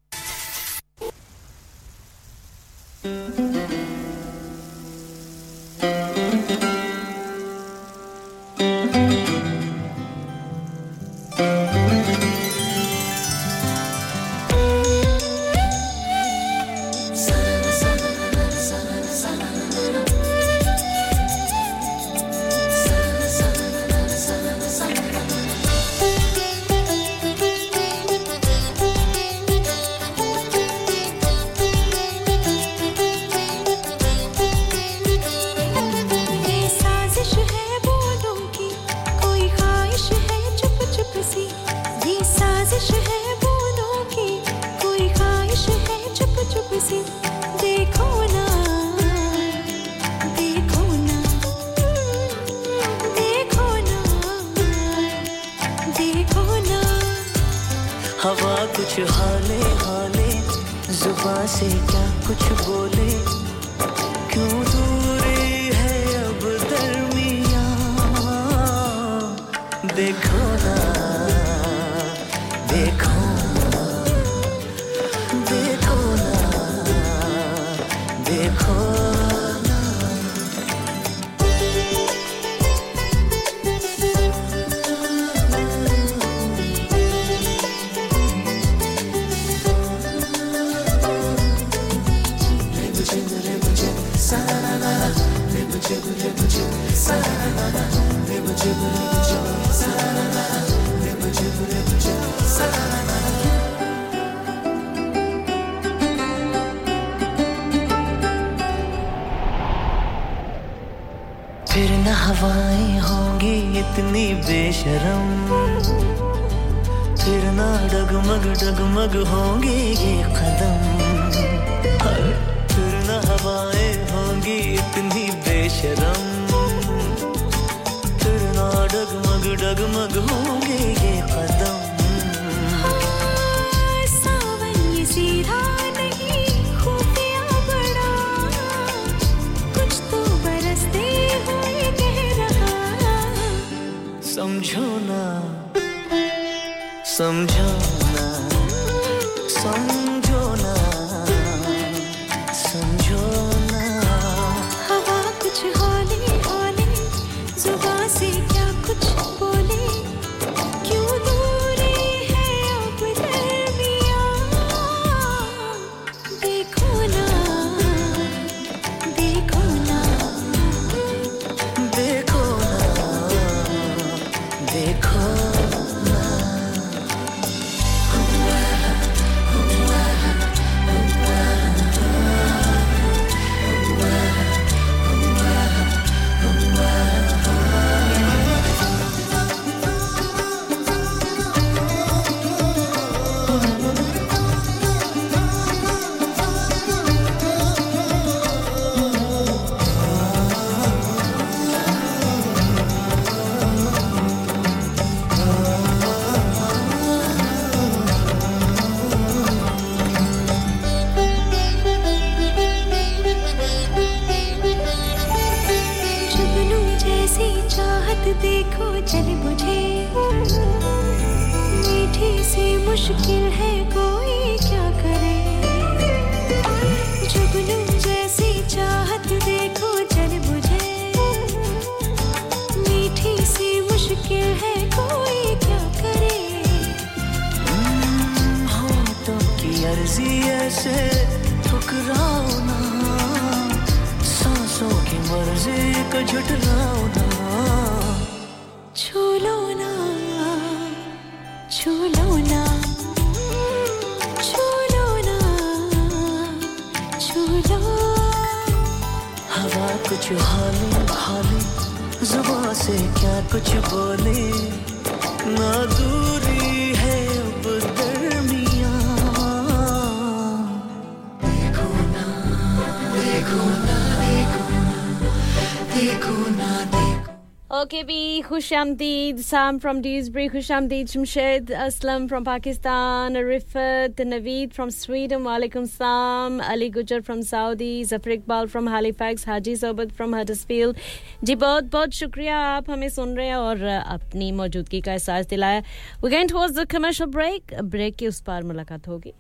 Okay, B. Khushamdeed, Sam from Dewsbury, Khushamdeed, Shamshed, Aslam from Pakistan, Rifat, Naveed from Sweden, Walaikum Salam, Ali Gujar from Saudi, Zafar Iqbal from Halifax, Haji Sobat from Huddersfield. जी बहुत-बहुत शुक्रिया आप हमें सुन रहे हैं और अपनी मौजूदगी का एहसास दिलाया. We're going towards the commercial break. Break के उस पार मुलाकात होगी.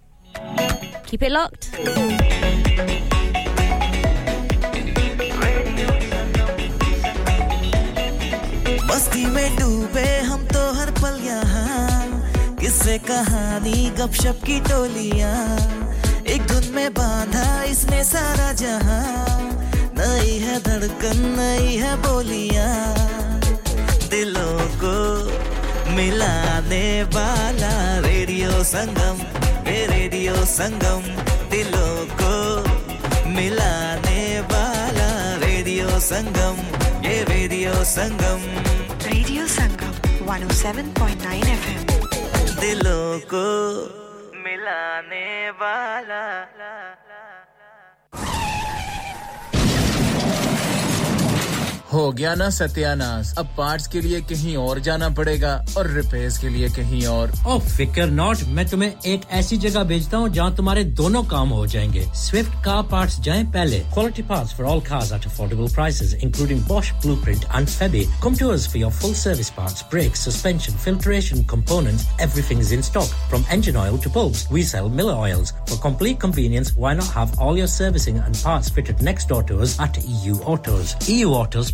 Keep it locked. मस्ती में डूबे हम तो हर पल यहाँ किससे कहानी गपशप की टोलियाँ एक धुन में बांधा इसने सारा जहाँ नई है धड़कन नई है बोलियाँ दिलों को मिलाने वाला रेडियो संगम दिलों को मिलाने वाला radio Sangam Hey Radio Sangam 107.9 FM Dilon ko milane wala हो गया ना सत्यानाश अब पार्ट्स के लिए कहीं और जाना पड़ेगा और रिपेयर्स के लिए कहीं और ओ फिकर नॉट मैं तुम्हें एक ऐसी जगह भेजता हूं जहां तुम्हारे दोनों काम हो जाएंगे स्विफ्ट कार पार्ट्स जाएं पहले quality parts for all cars at affordable prices including Bosch Blueprint and Febby come to us for your full service parts brakes suspension filtration components everything is in stock from engine oil to bulbs we sell Miller oils for complete convenience why not have all your servicing and parts fitted next door to us at EU Autos EU Autos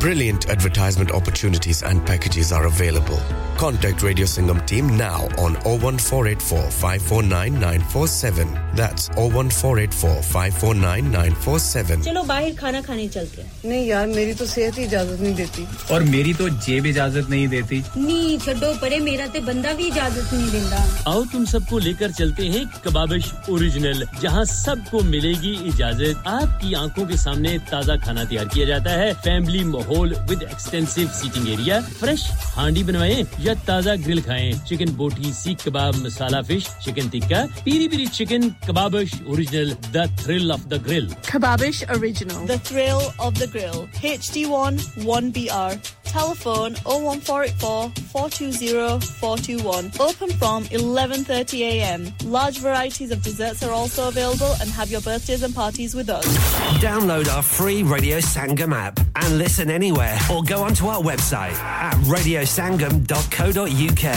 Brilliant advertisement opportunities and packages are available. Contact Radio Sangam team now on 01484 549 947. That's 01484 549 947. चलो बाहर खाना खाने चलते हैं। नहीं यार मेरी तो सेहत ही इजाजत नहीं देती। और मेरी तो जेब इजाजत नहीं देती। नहीं छोड़ो परे मेरा ते बंदा भी इजाजत नहीं देता। आओ तुम सबको लेकर चलते हैं कबाबिश ओरिजिनल जहां सबको मिलेगी इजाजत। आपकी आंखों के सामने ताजा खाना तैयार किया जाता है। फैमिली माहौल with extensive seating area fresh हांडी बनवाएं या ताजा ग्रिल खाएं chicken boti seekh kebab masala fish chicken tikka Piri Piri chicken Kababish original the thrill of the grill Kababish original the thrill of the grill HD1 1BR telephone 01484 420 421 open from 11:30 a.m. large varieties of desserts are also available and have your birthdays and parties with us download our free Radio Sangam app and listen Listen anywhere or go onto our website at radiosangam.co.uk.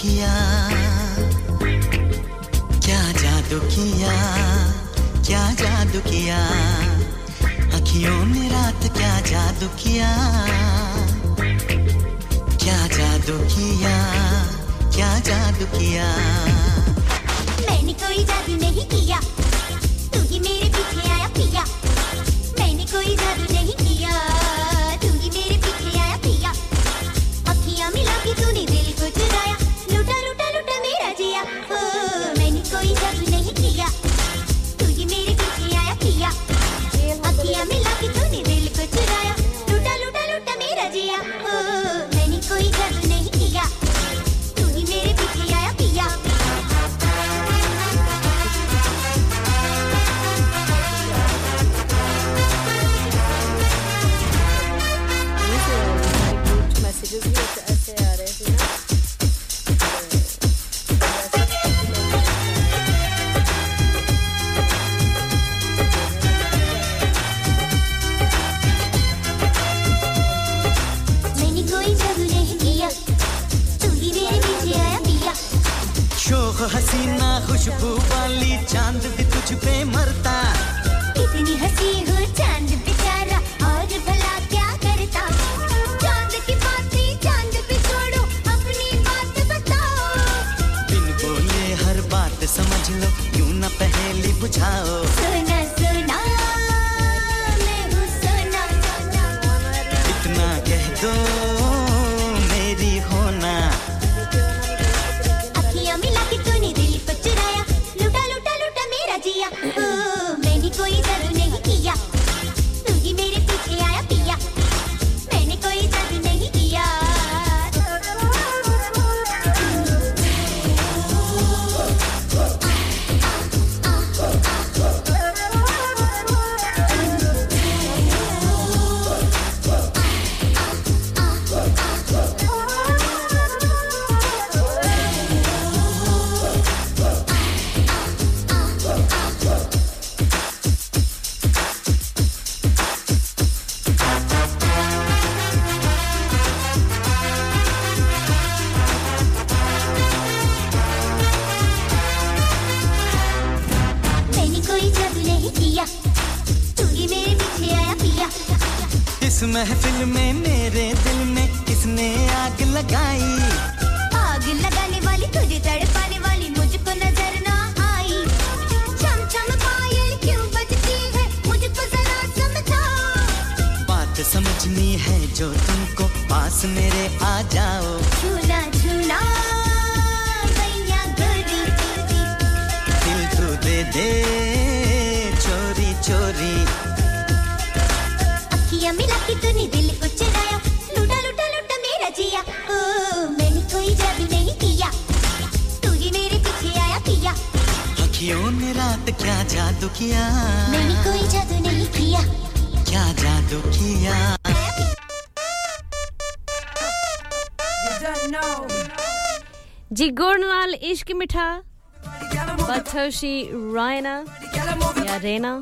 किया क्या जादू किया क्या जादू किया आँखियों ने रात क्या जादू किया क्या जादू किया क्या जादू किया मैंने कोई जादू नहीं किया तू ही मेरे पीछे आया पिया मैंने कोई जादू नहीं किया हसीना खुशबू वाली चांद भी तुझ पे मरता कितनी हसी हो चांद बेचारा और भला क्या करता चांद की बात चांद पे छोड़ो अपनी बात बताओ बिन बोले हर बात समझ लो यूं ना पहेली बुझाओ सुना सुना मैं हूं सुना इतना कह दो महफिल में मेरे दिल में किसने आग लगाई आग लगाने वाली तुझे तड़पाने वाली मुझको नजर ना आई चम चम पायल क्यों बजती है मुझको जरा समझाओ बात समझनी है जो तुमको पास मेरे आ जाओ झूला झूला भैया गोरी दिल तो दे दे चोरी चोरी मिला कि तूने दिल को चुराया लूटा लूटा लूटा मेरा जिया ओ मैंने कोई जादू नहीं किया तू ही मेरे पीछे आया पिया आँखियों ने रात क्या जादू किया मैंने कोई जादू नहीं किया क्या जादू किया जी गुरनाल इश्क मिठा बतौशी रायना या रेना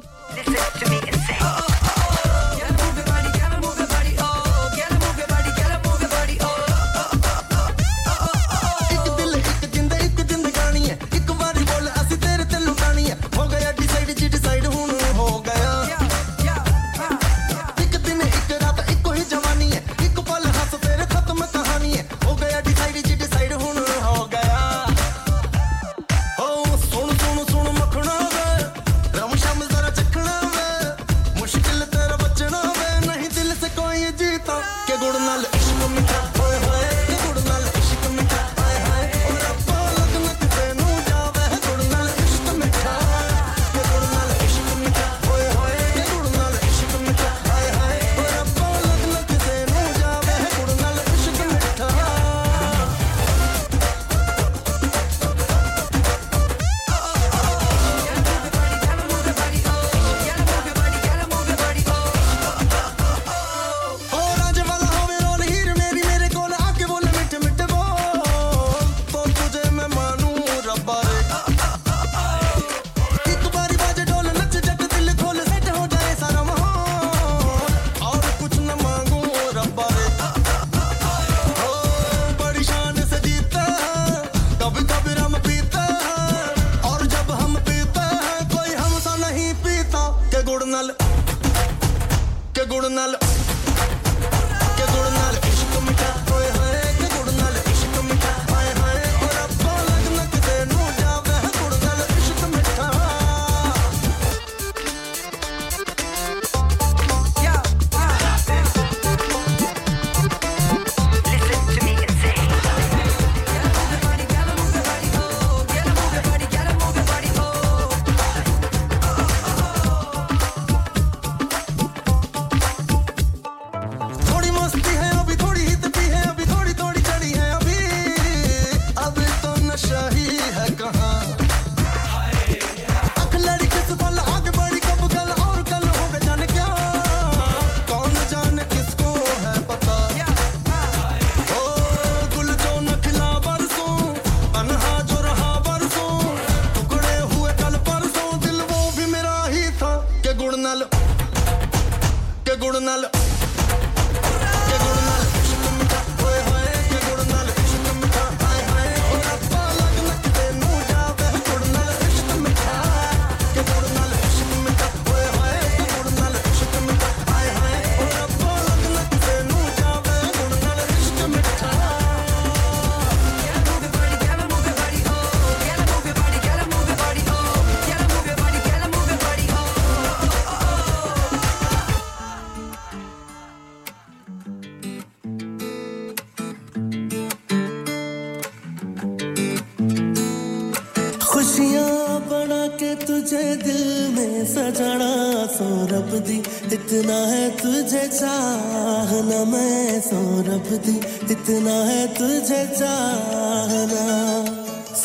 इतना है तुझे चाहना मैं सो रब दी इतना है तुझे चाहना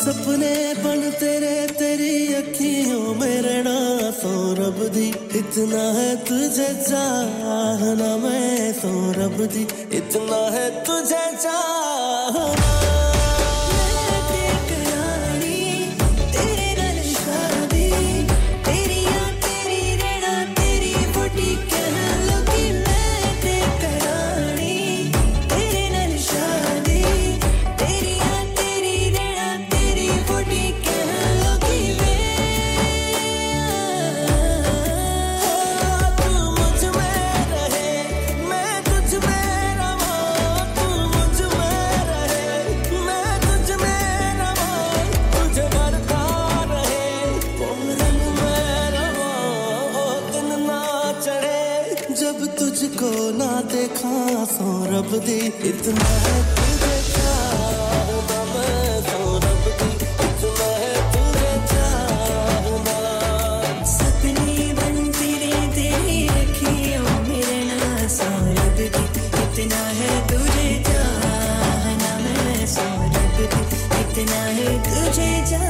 सपने बन तेरे तेरी अखियों में रहना सो रब दी इतना है तुझे चाहना मैं सो रब दी इतना है तुझे चाहना इतना है तुझे चाहना मैं तो रब दी इतना है तुझे चाहना सपने बन तेरे तेरी अखियों में रहना सो रब दी इतना है तुझे चाहना मैं सो रब दी इतना है तुझे चाहना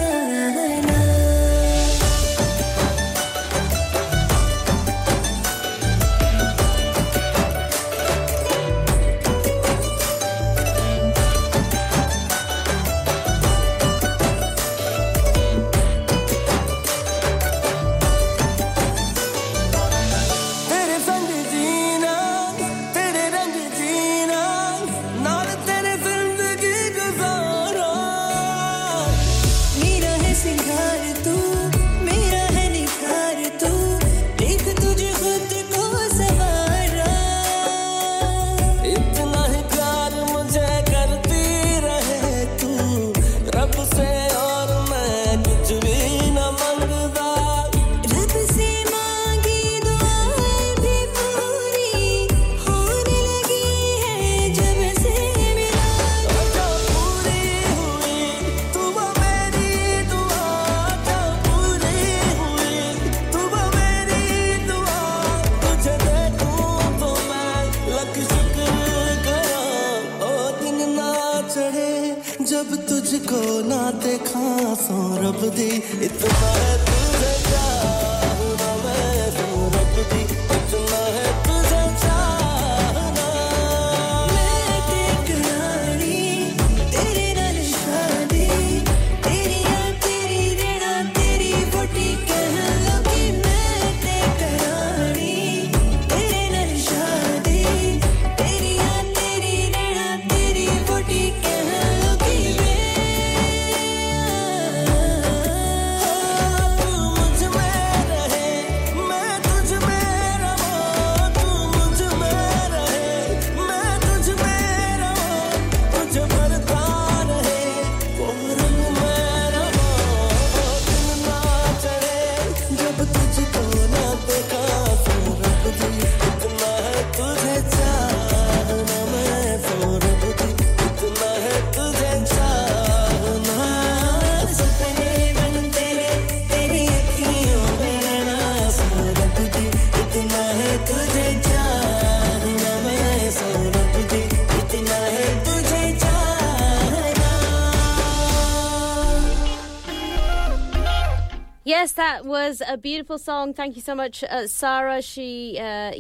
Yes, that was a beautiful song. Thank you so much, Sarah. She, Sarah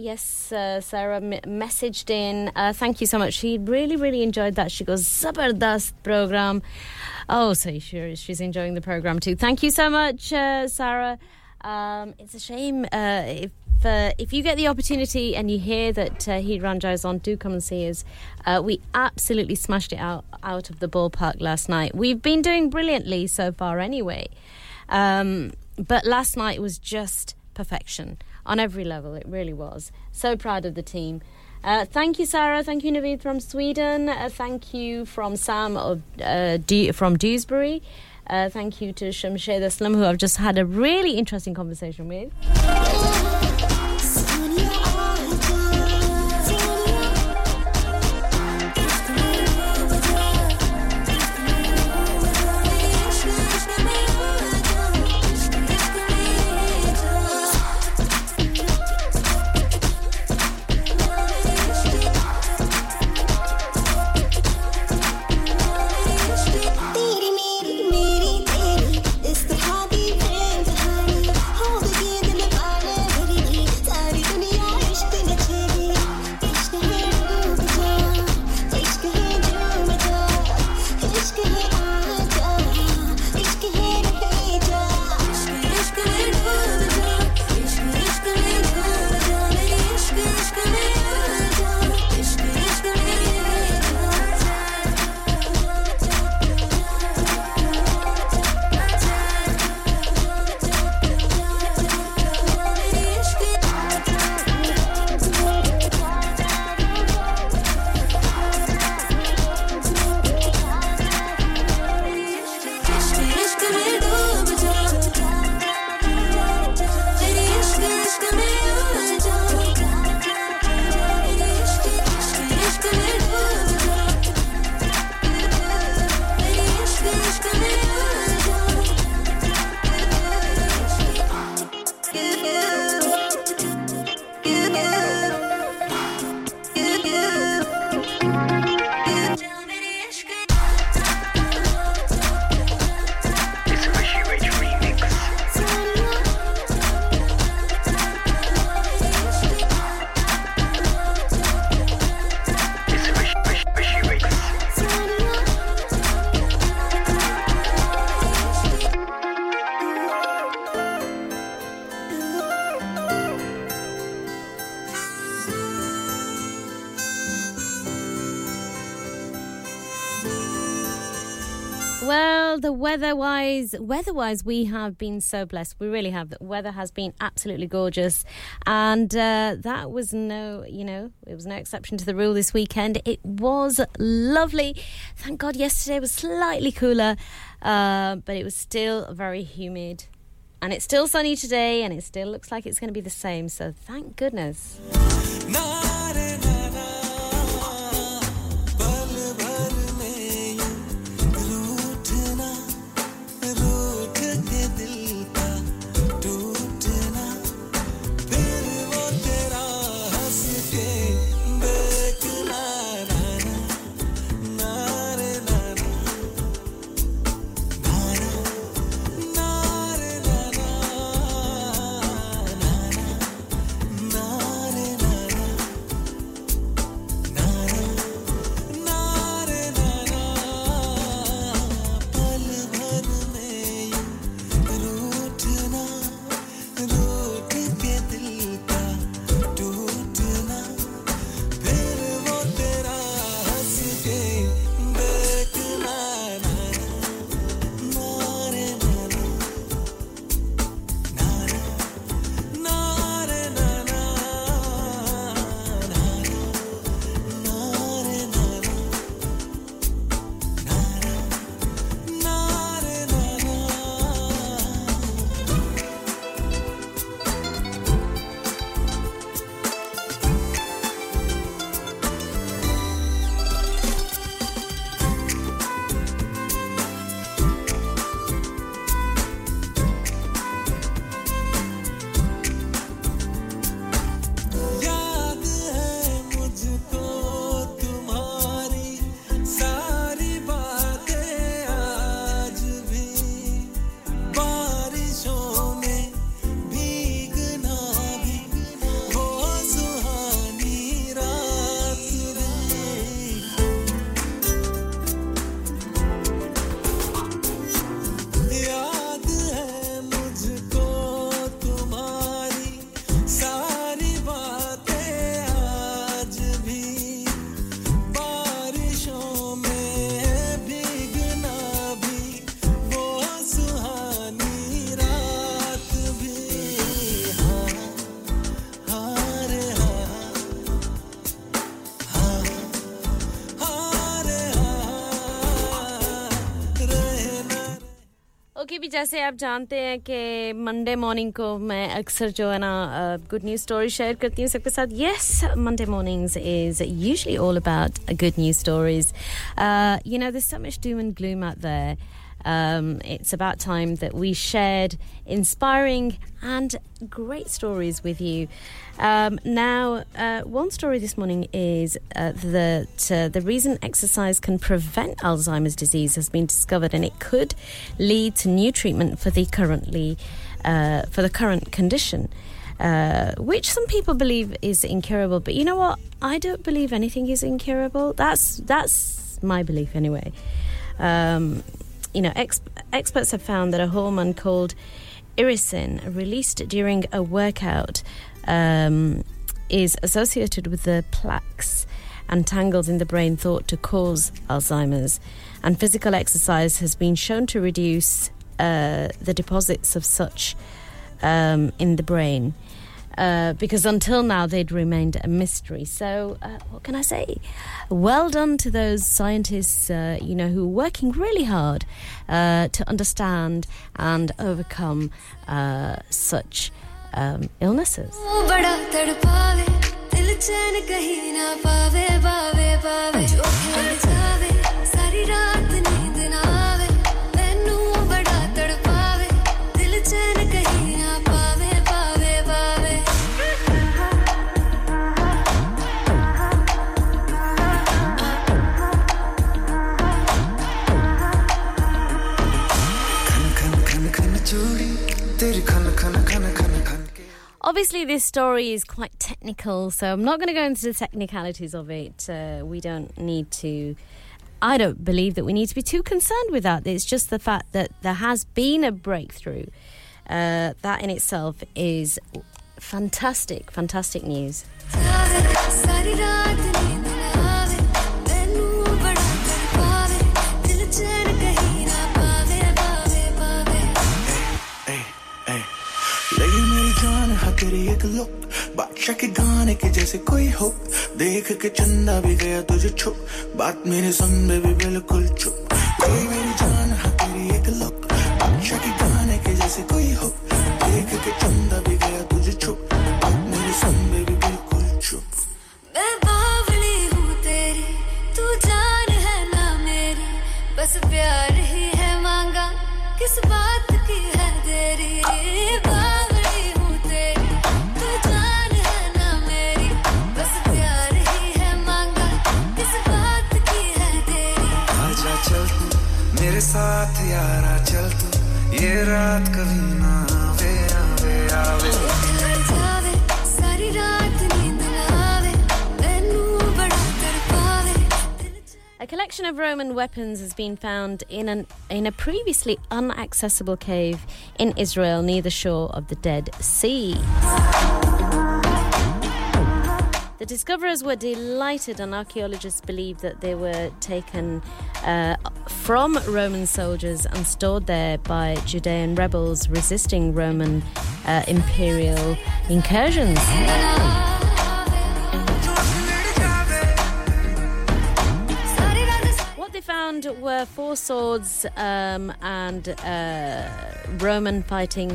messaged in. Thank you so much. She really, really enjoyed that. She goes, Zabardast program. Oh, so sure, she's enjoying the program too. Thank you so much, Sarah. It's a shame if you get the opportunity and you hear that Heat Ranjai is on, do come and see us. We absolutely smashed it out of the ballpark last night. We've been doing brilliantly so far anyway. But last night was just perfection on every level. It really was. So proud of the team. Thank you, Sarah. Thank you, Naveed from Sweden. Thank you from Sam from Dewsbury. Thank you to Shamshed Aslam, who I've just had a really interesting conversation with. Weather-wise, we have been so blessed. We really have. The weather has been absolutely gorgeous, and that was no exception to the rule this weekend. It was lovely. Thank God. Yesterday was slightly cooler, but it was still very humid, and it's still sunny today, and it still looks like it's going to be the same. So thank goodness. जैसे आप जानते हैं कि Monday morning को मैं अक्सर जो है ना गुड न्यूज़ स्टोरी शेयर करती हूं सबके साथ yes Monday mornings is usually all about good news stories you know there is so much doom and gloom out there it's about time that we shared inspiring and great stories with you. Now, one story this morning is that the reason exercise can prevent Alzheimer's disease has been discovered, and it could lead to new treatment for the current condition, which some people believe is incurable. But you know what? I don't believe anything is incurable. That's my belief anyway. You know, experts have found that a hormone called irisin, released during a workout, is associated with the plaques and tangles in the brain thought to cause Alzheimer's. And physical exercise has been shown to reduce the deposits of such in the brain. Because until now they'd remained a mystery. So what can I say? Well done to those scientists, you know, who are working really hard to understand and overcome such illnesses. Obviously, this story is quite technical, so I'm not going to go into the technicalities of it. I don't believe that we need to be too concerned with that. It's just the fact that there has been a breakthrough. That in itself is fantastic, fantastic news. तेरी एक look बादशाह के गाने के जैसे कोई हो देख के चंदा भी गया तुझे छुप बात मेरे संग बेबी बिल्कुल चुप कोई मेरी जान है तेरी एक लुक बादशाह के गाने के जैसे कोई हो देख के चंदा भी गया तुझे छुप बात मेरे संग बेबी बिल्कुल चुप मैं बावली हूं तेरी तू जान है ना मेरी बस प्यार ही है मांगा किस बात की है तेरी बावली हूं तेरी मेरे साथ यारा चल तू ये रात कभी ना आवे आवे आवे जावे सारी रात नींद ना आवे तन्नू बड़ा तड़पावे A collection of Roman weapons has been found in a previously inaccessible cave in Israel near the shore of the Dead Sea. The discoverers were delighted, and archaeologists believe that they were taken from Roman soldiers and stored there by Judean rebels resisting Roman imperial incursions. What they found were 4 swords and Roman fighting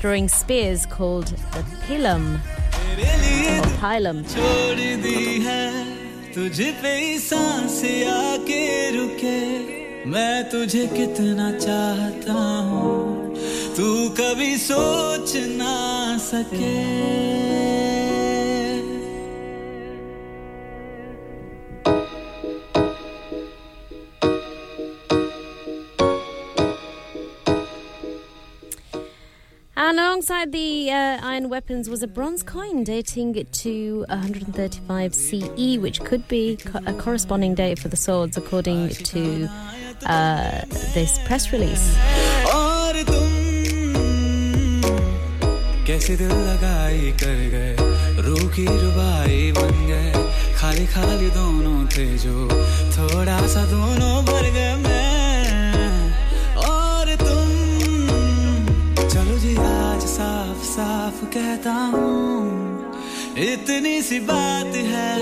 throwing spears called the pilum. Pilum. छोड़ दी है तुझे पे सांसें आके रुके मैं तुझे कितना चाहता हूँ तू कभी सोच ना सके And alongside the iron weapons was a bronze coin dating to 135 CE, which could be a corresponding date for the swords, according to this press release. साफ साफ कहता हूँ इतनी सी बात है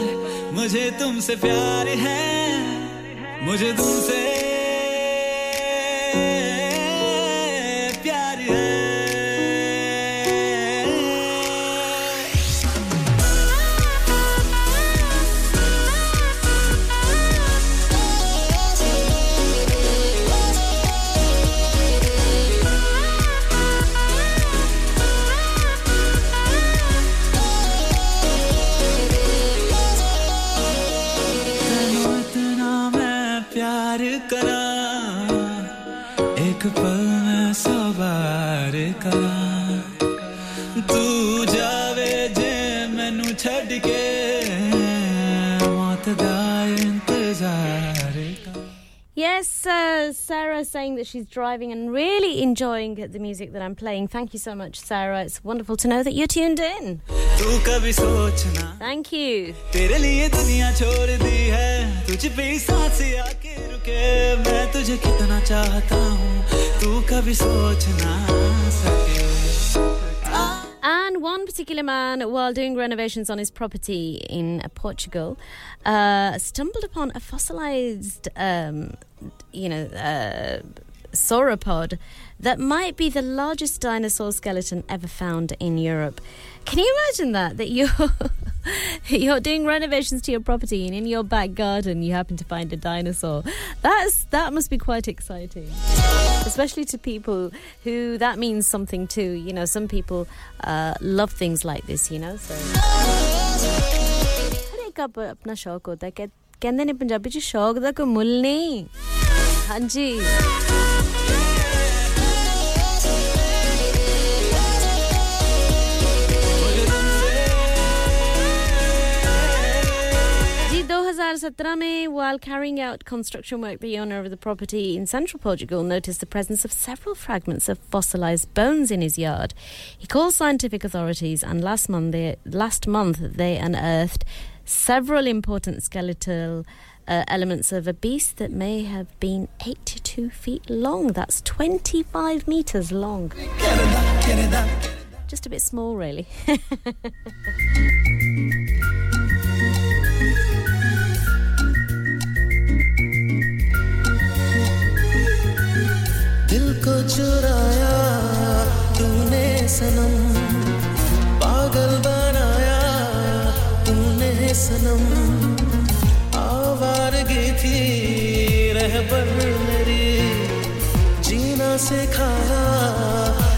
मुझे तुमसे प्यार है मुझे तुमसे Yes, Sarah saying that she's driving and really enjoying the music that I'm playing. Thank you so much, Sarah. It's wonderful to know that you're tuned in. Thank you. And one particular man, while doing renovations on his property in Portugal, stumbled upon a fossilized, sauropod that might be the largest dinosaur skeleton ever found in Europe. Can you imagine that you're doing renovations to your property and in your back garden you happen to find a dinosaur? That must be quite exciting, especially to people who that means something to. You know, some people love things like this, you know. So har ek apna shauk hota hai, kehnde ne punjabi ch shauk da koi mull nahi. Hanji In 2017 में, while carrying out construction work, the owner of the property in central Portugal noticed the presence of several fragments of fossilized bones in his yard. He called scientific authorities, and last month they unearthed several important skeletal elements of a beast that may have been 82 feet long. That's 25 meters long. Just a bit small, really. को चुराया तूने सनम पागल बनाया तूने सनम आवारगी थी रहबर मेरी जीना सिखाया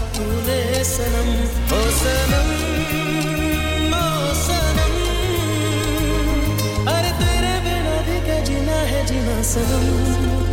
तूने सनम ओ सनम ओ सनम अरे तेरे बिना भी क्या जीना है जीना सनम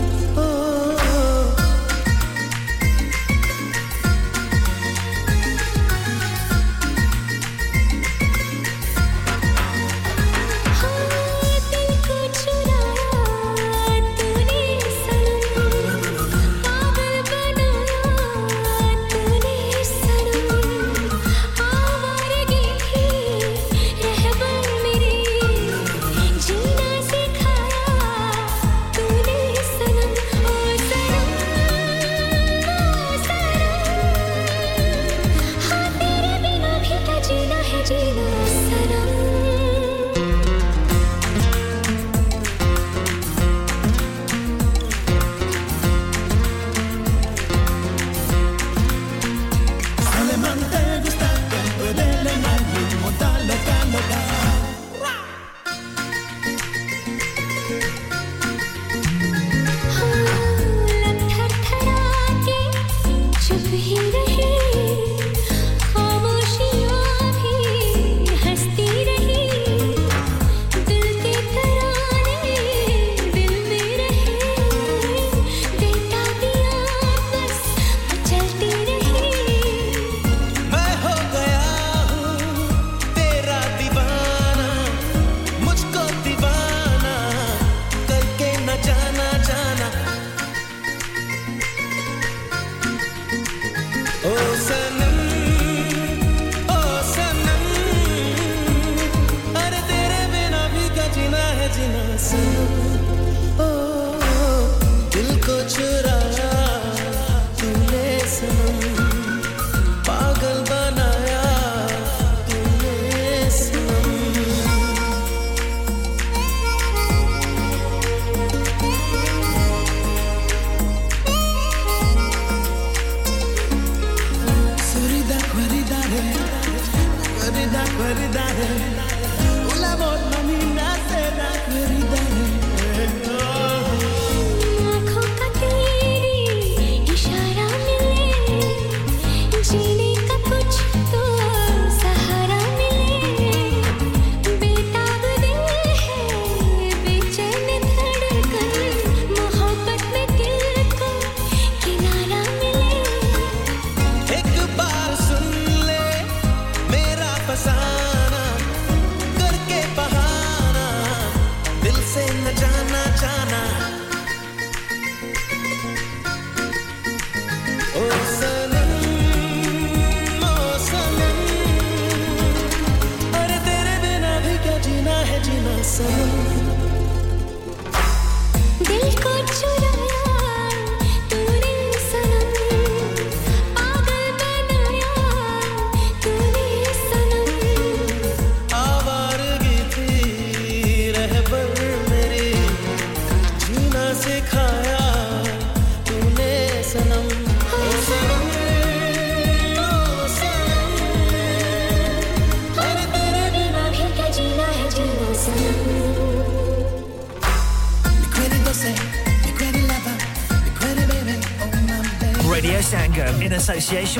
Queridare, una volta mi nascerà queridare.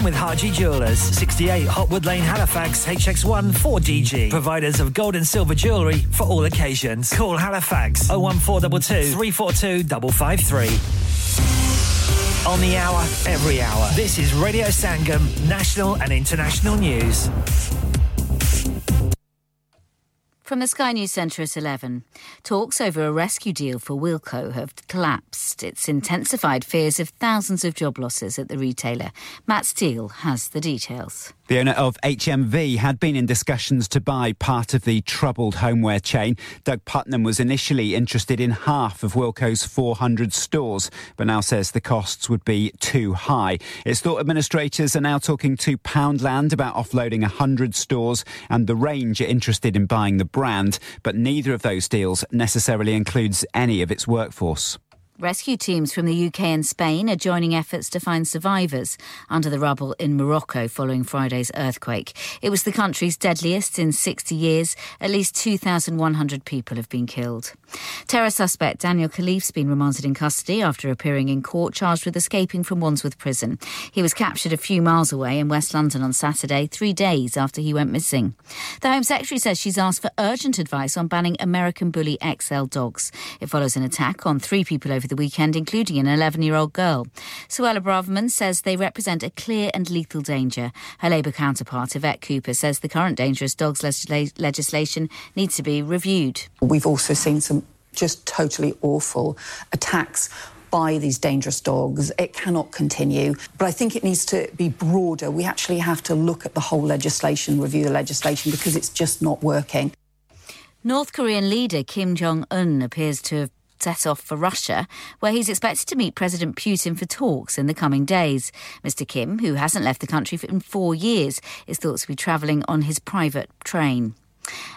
With Haji Jewellers, 68 Hotwood Lane, Halifax, HX1 4DG. Providers of gold and silver jewellery for all occasions. Call Halifax 01422 342 553. On the hour, every hour. This is Radio Sangam, national and international news. From the Sky News Centre at 11. Talks over a rescue deal for Wilko have collapsed. It's intensified fears of thousands of job losses at the retailer. Matt Steele has the details. The owner of HMV had been in discussions to buy part of the troubled homeware chain. Doug Putman was initially interested in half of Wilko's 400 stores, but now says the costs would be too high. It's thought administrators are now talking to Poundland about offloading 100 stores, and the range are interested in buying the brand, but neither of those deals necessarily includes any of its workforce. Rescue teams from the UK and Spain are joining efforts to find survivors under the rubble in Morocco following Friday's earthquake. It was the country's deadliest in 60 years. At least 2,100 people have been killed. Terror suspect Daniel Khalif's been remanded in custody after appearing in court charged with escaping from Wandsworth Prison. He was captured a few miles away in West London on Saturday, 3 days after he went missing. The Home Secretary says she's asked for urgent advice on banning American bully XL dogs. It follows an attack on 3 people over the weekend, including an 11-year-old girl. Suella Braverman says they represent a clear and lethal danger. Her Labour counterpart, Yvette Cooper, says the current dangerous dogs legislation needs to be reviewed. We've also seen some just totally awful attacks by these dangerous dogs. It cannot continue. But I think it needs to be broader. We actually have to look at the whole legislation, review the legislation, because it's just not working. North Korean leader Kim Jong-un appears to have set off for Russia, where he's expected to meet President Putin for talks in the coming days. Mr. Kim, who hasn't left the country in 4 years, is thought to be travelling on his private train.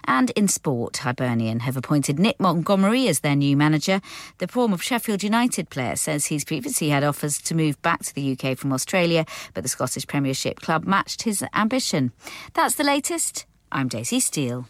And in sport, Hibernian have appointed Nick Montgomery as their new manager. The former Sheffield United player says he's previously had offers to move back to the UK from Australia, but the Scottish Premiership club matched his ambition. That's the latest. I'm Daisy Steele.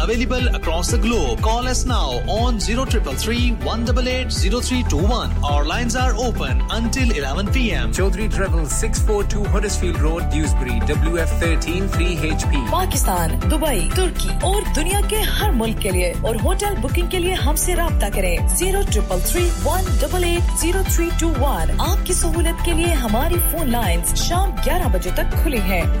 available across the globe. Call us now on 0333 188 0321. Our lines are open until 11 p.m. Chaudhry Travel, 642 Huddersfield Road, Dewsbury, WF13 3HP. Pakistan, Dubai, Turkey और दुनिया के हर मुल्क के लिए और hotel booking के लिए हमसे राब्ता करें 0333 188 0321. आपकी सहूलियत के लिए हमारी फोन लाइंस शाम 11 बजे तक खुली हैं.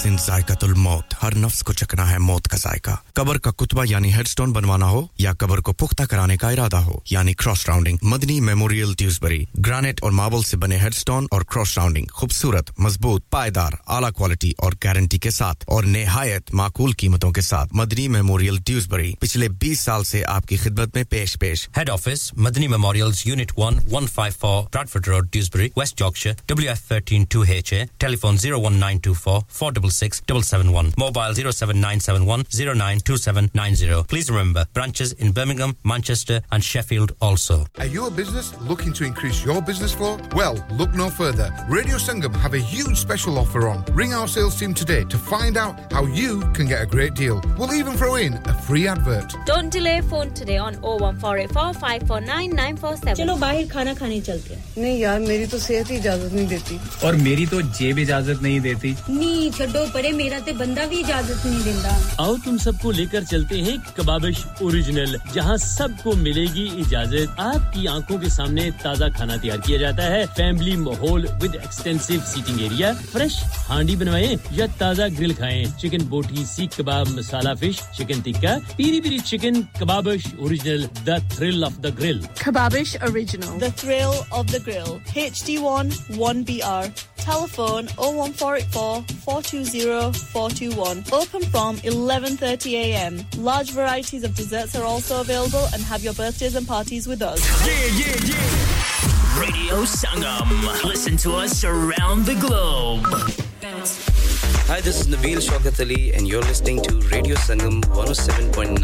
इन जायकातुल मौत हर नफ्स को चखना है मौत का जायका कब्र का कुतबा यानी हेडस्टोन बनवाना हो या कब्र को पुख्ता कराने का इरादा हो यानी cross rounding Madni memorial Dewsbury granite और मार्बल से बने हेडस्टोन और क्रॉस राउंडिंग खूबसूरत मजबूत पायदार आला क्वालिटी और गारंटी के साथ और निहायत माकूल कीमतों के साथ मदनी मेमोरियल ड्यूसबरी पिछले 20 साल से आपकी खिदमत में पेश head office Madni memorials unit 1 154 Bradford road Dewsbury West Yorkshire WF13 2HA telephone 01924 466 771 mobile 07971 092790. Please remember branches in Birmingham, Manchester, and Sheffield also. Are you a business looking to increase your business flow? Well, look no further. Radio Sangam have a huge special offer on. Ring our sales team today to find out how you can get a great deal. We'll even throw in a free advert. Don't delay. Phone today on 01484 549 947. Chalo bahir khana khane chalte hain. Nahi yaar, meri to sehat hi ijazat nahi deti. Aur meri to jeb ijazat nahi deti. Nahi छड्डो परे मेरा ते बंदा भी इजाजत नहीं देंदा आओ तुम सबको लेकर चलते हैं कबाबिश ओरिजिनल जहां सबको मिलेगी इजाजत आपकी आंखों के सामने ताजा खाना तैयार किया जाता है फैमिली माहौल with extensive seating area fresh handi बनवाएं या ताजा ग्रिल खाएं chicken boti seekh kebab masala fish chicken tikka peri peri chicken Kababish original the thrill of the grill Kababish original the thrill of the grill HD1 1BR Telephone 01484 420 421. Open from 11:30 a.m. Large varieties of desserts are also available and have your birthdays and parties with us. Yeah. Radio Sangam. Listen to us around the globe. Hi, this is Nabeel Shaukat Ali and you're listening to Radio Sangam 107.9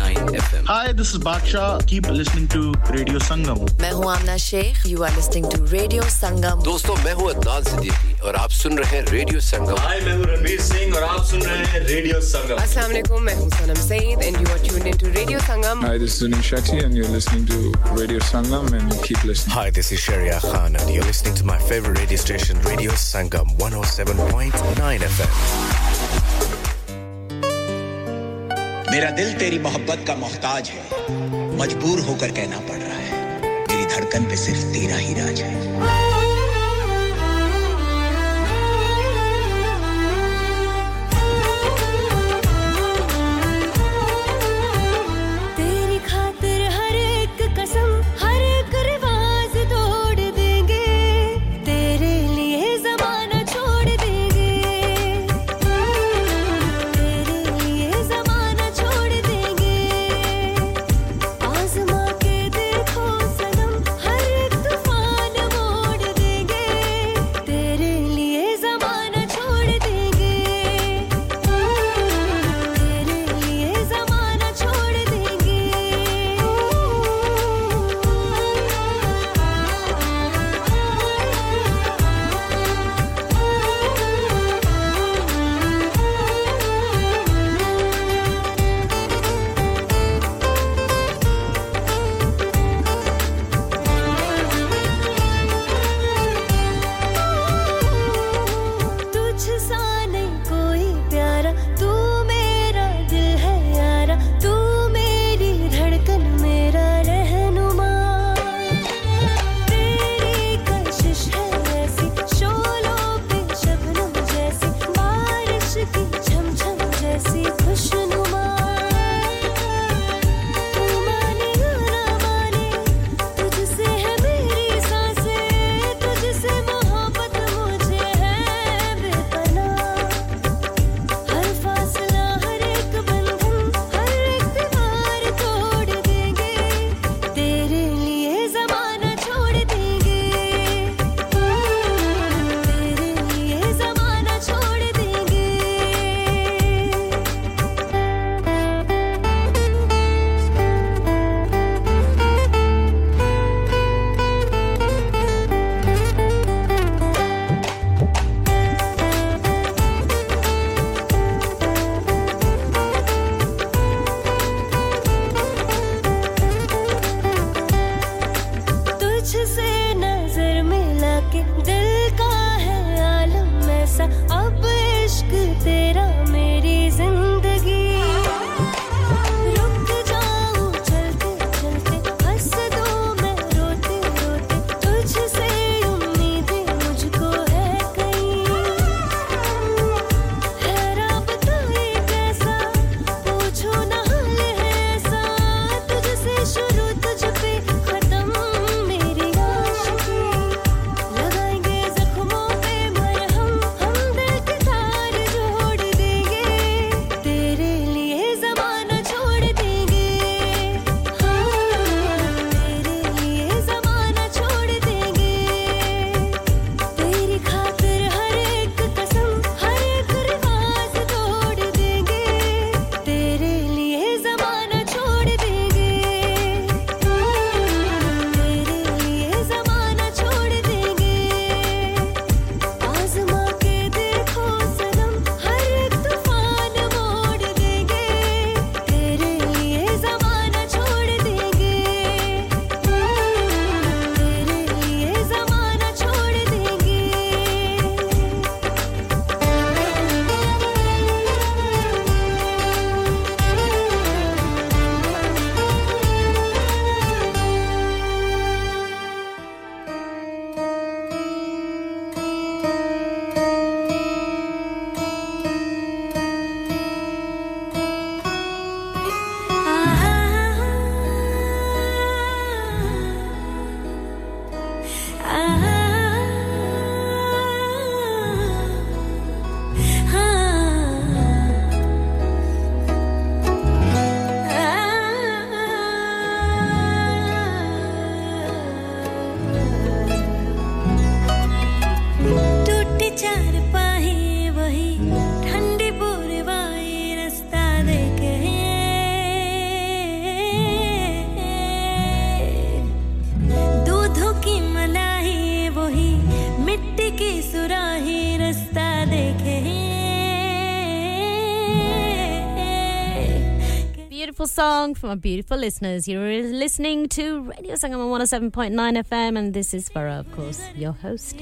FM. Hi, this is Baksha. Keep listening to Radio Sangam. मैं हूँ Amna Sheikh. You are listening to Radio Sangam. दोस्तों, मैं हूँ Adnan Siddiqui और आप सुन रहे हैं Radio Sangam. Hi, मैं हूँ Ranveer Singh और आप सुन रहे हैं Radio Sangam. Assalamualaikum. मैं हूँ Sanam Saeed and you are tuned into Radio Sangam. Hi, this is Zunin Shetty and you're listening to Radio Sangam and keep listening. Hi, this is Shreya Khan and you're listening to my favorite radio station Radio Sangam 107.9 FM. मेरा दिल तेरी मोहब्बत का मोहताज है मजबूर होकर कहना पड़ रहा है तेरी धड़कन पे सिर्फ तेरा ही राज है तेरी खातिर हर एक कसम हर एक रिवाज तोड़ देंगे तेरे लिए जमाना छोड़ देंगे तेरे लिए beautiful song from our beautiful listeners. You're listening to Radio Sangam on 107.9 FM, and this is Farah, of course, your host.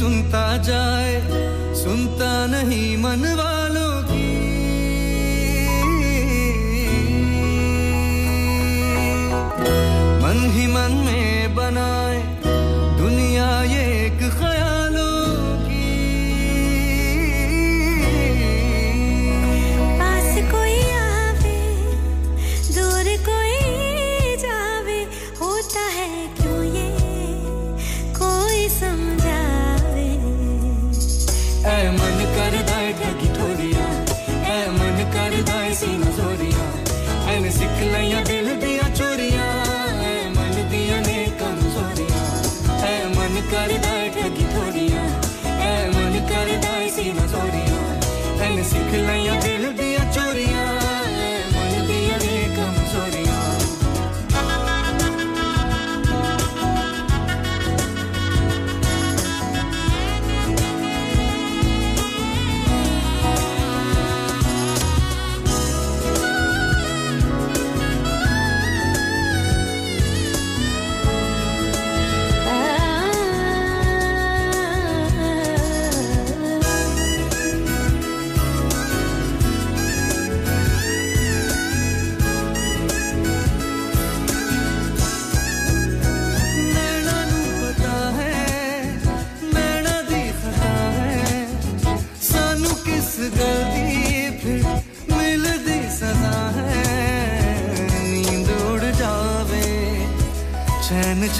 सुनता जाए सुनता नहीं मन वालों की मन ही मन में बनाए दुनिया ये एक ख्यालों की पास कोई आवे दूर कोई जावे होता है क्यों ये कोई समझा ऐ मन कर दाए ठगी थोड़िया ऐ मन कर दाए सीन जोरिया ऐने सिख लईया दिल दिया चोरिया ऐ मन दिया ने कमजोरिया ऐ मन कर दाए ठगी थोड़िया ऐ मन कर दाए सीन जोरिया ऐने सिख लईया दिल दिया चोरिया ऐ मन दिया ने कमजोरिया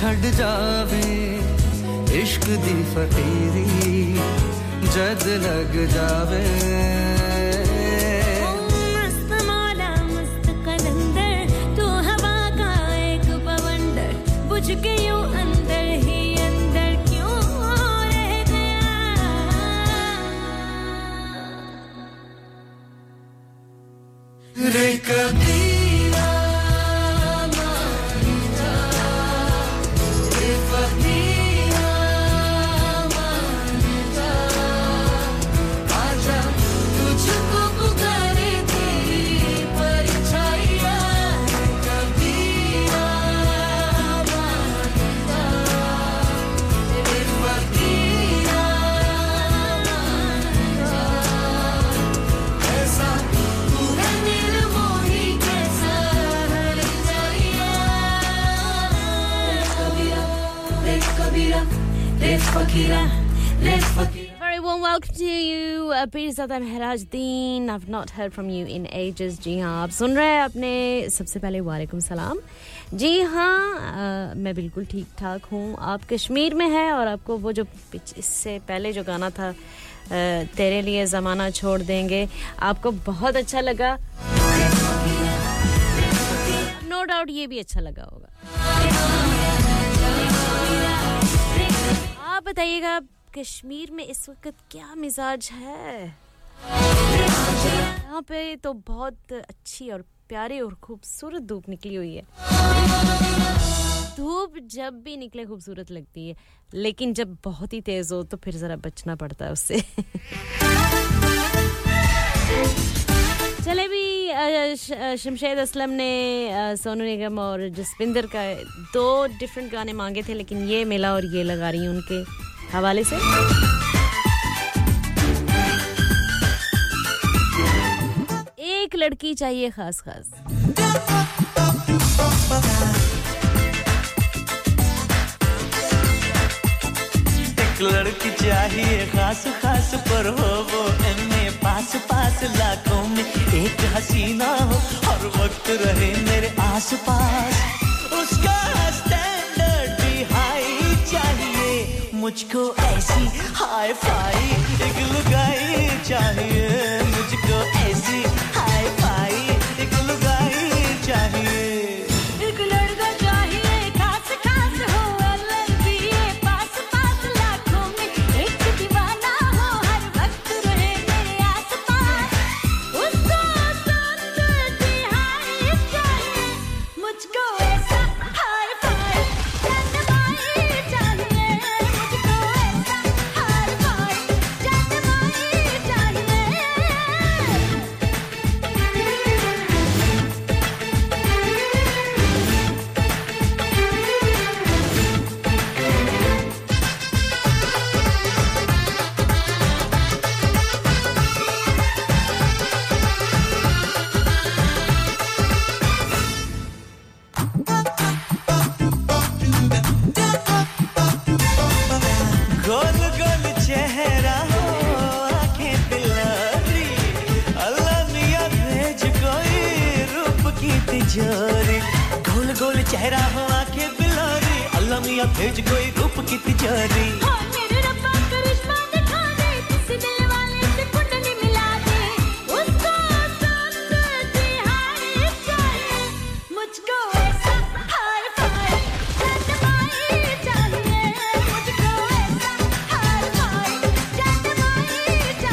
छड़ जावे इश्क दी फकीरी जद लग जावे ओ मस्त मौला मस्त कलंदर तू हवा का एक बवंडर बुझ के यूं अंदर ही अंदर क्यों रह गया रे Very warm welcome to you Birzadam Herajdeen I've not heard from you in ages ji ha aap sun rahe hain apne sabse pehle waalaikum salam ji ha main bilkul theek thaak hu aap kashmir mein hain aur aapko wo jo isse pehle jo gana tha tere liye zamana chhod denge aapko bahut acha laga no doubt ye bhi acha laga hoga आप बताइएगा कश्मीर में इस वक्त क्या मिजाज है यहाँ पे तो बहुत अच्छी और प्यारी और खूबसूरत धूप निकली हुई है धूप जब भी निकले खूबसूरत लगती है लेकिन जब बहुत ही तेज हो तो फिर जरा बचना पड़ता है उससे चले भी शमशेद असलम ने सोनू निगम और जसविंदर का दो डिफरेंट गाने मांगे थे लेकिन ये मिला और ये लगा रही हूं उनके हवाले से एक लड़की चाहिए खास खास एक लड़की चाहिए खास खास पर हो वो एमए पास पास लाखों में एक हसीना हो हर वक्त रहे मेरे आस पास उसका हंसता मुझको ऐसी हाई फाई एक लुगाई चाहिए मुझको ऐसी हाई फाई एक लुगाई चाहिए एक लड़का चाहिए खास खास हो अलंबी पास पास लाखों में एक दीवाना हो हर वक्त रहे मेरे आस पास उसको संतुष्टि हाई चाहिए मुझको ऐसा हाई फाई भेज कोई रूप की तिजोरी और मेरे रब्बा करिश्मा दिखा दे किसी दिल वाले से कुंडली मिला दे उसको संतुष्टि हाई चाहिए मुझको ऐसा हाई फाई जट माई चाहिए मुझको ऐसा हाई फाई जट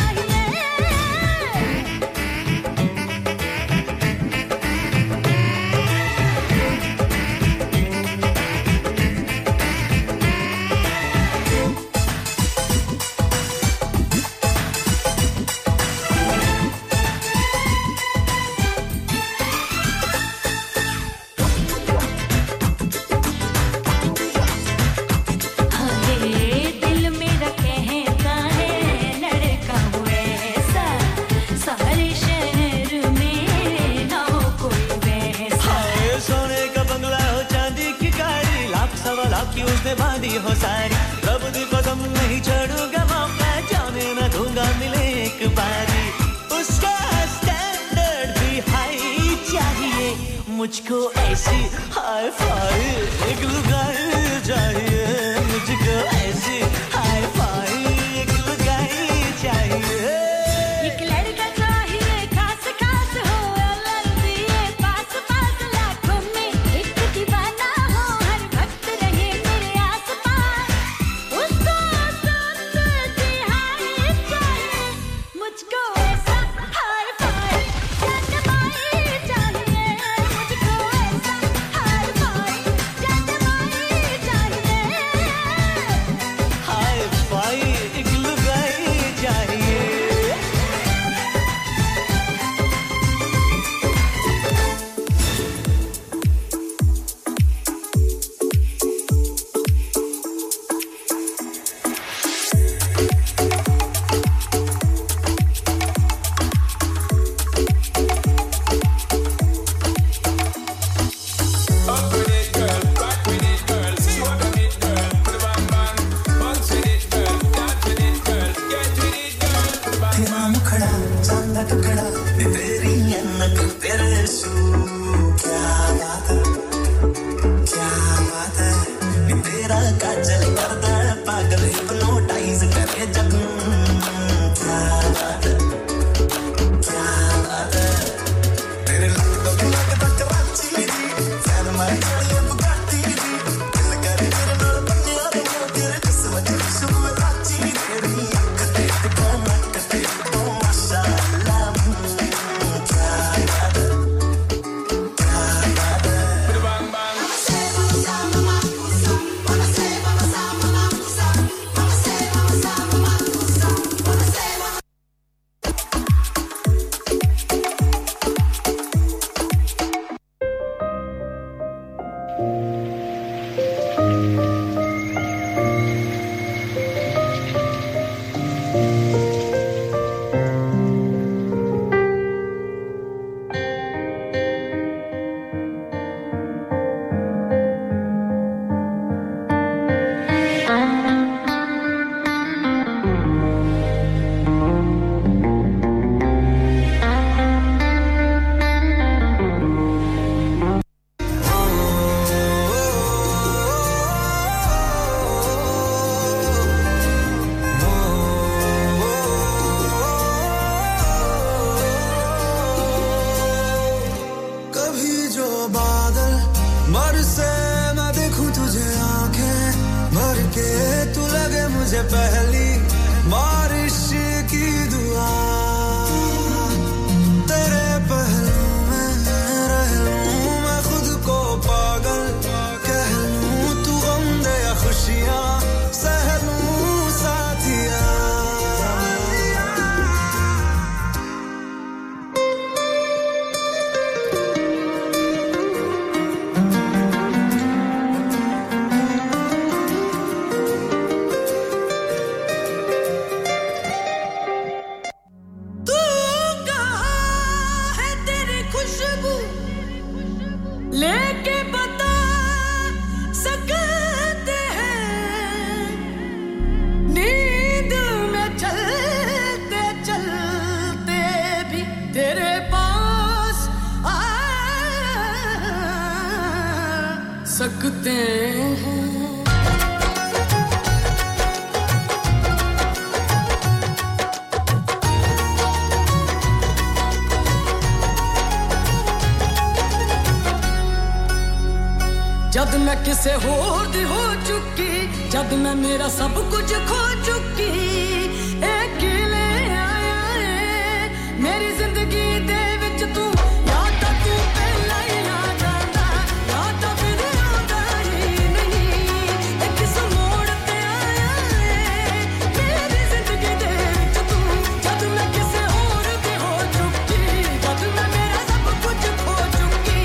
माई चाहिए मुझको ऐसी हाई फाई एक लुगाई चाहिए मुझको ऐसी हाई फाई एक लुगाई चाहिए एक लड़का चाहिए खास खास हो अलंबी पास पास लाखों में एक दीवाना हो हर वक्त रहे मेरे आस पास उसको संतुष्टि हाई चाहिए मुझको ऐसा हाई फाई जट माई चाहिए Jat mai jat hai सकते हैं जब मैं किसे होड़ हो चुकी जब मैं मेरा सब कुछ खो चुकी अकेले आया है मेरी जिंदगी दे विच तू या तो तू पहला ही आ जाता या तो फिर आता ही नहीं एक सो मोड़ पे आया है मेरी जिंदगी दे विच तू जब मैं किसे होड़ हो चुकी जब मैं मेरा सब कुछ खो चुकी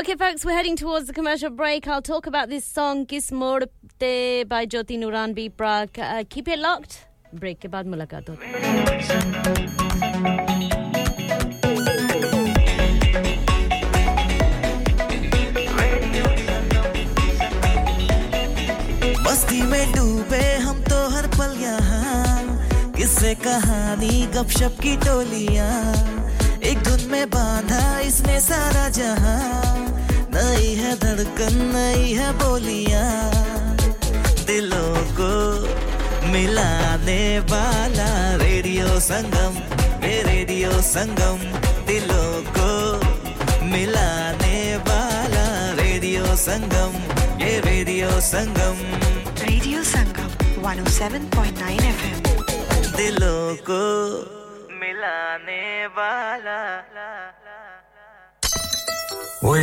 Okay, folks, we're heading towards the commercial break. I'll talk about this song, Kis Mode Pe by Jyoti Nuranbi Brak. Keep it locked. Break ke baad mulaqat hoti hai. मस्ती में डूबे हम तो हर पल यहाँ किससे कहानी गपशप की टोलियाँ एक धुन में बांधा इसने सारा जहाँ नई है धड़कन नई है बोलियाँ दिलों को मिलाने वाला रेडियो संगम दिलों को मिलाने वाला रेडियो संगम 107.9 FM दिलों को मिलाने वाला ओए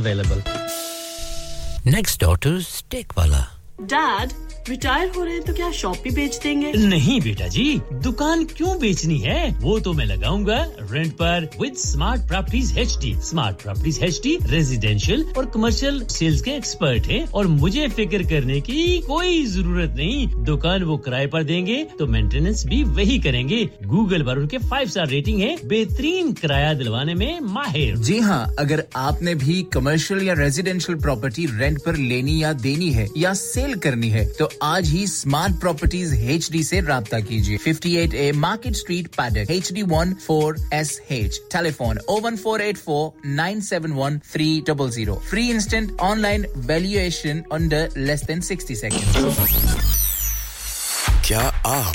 available next door to Steakwala dad retire हो रहे हैं तो क्या शॉप भी बेच देंगे नहीं बेटा जी दुकान क्यों बेचनी है वो तो मैं लगाऊंगा रेंट पर with smart properties HD smart properties HD residential और कमर्शियल सेल्स के एक्सपर्ट हैं और मुझे फिक्र करने की कोई जरूरत नहीं दुकान वो किराए पर देंगे तो मेंटेनेंस भी वही करेंगे गूगल पर उनके 5 स्टार रेटिंग है बेहतरीन किराया दिलवाने में माहिर जी हां अगर आपने भी कमर्शियल या रेजिडेंशियल प्रॉपर्टी रेंट पर लेनी या देनी है या सेल करनी है तो आज ही Smart Properties HD से राब्ता कीजिए 58A Market Street Paddock HD14SH Telephone 01484 971300 Free instant online valuation under less than 60 seconds क्या आप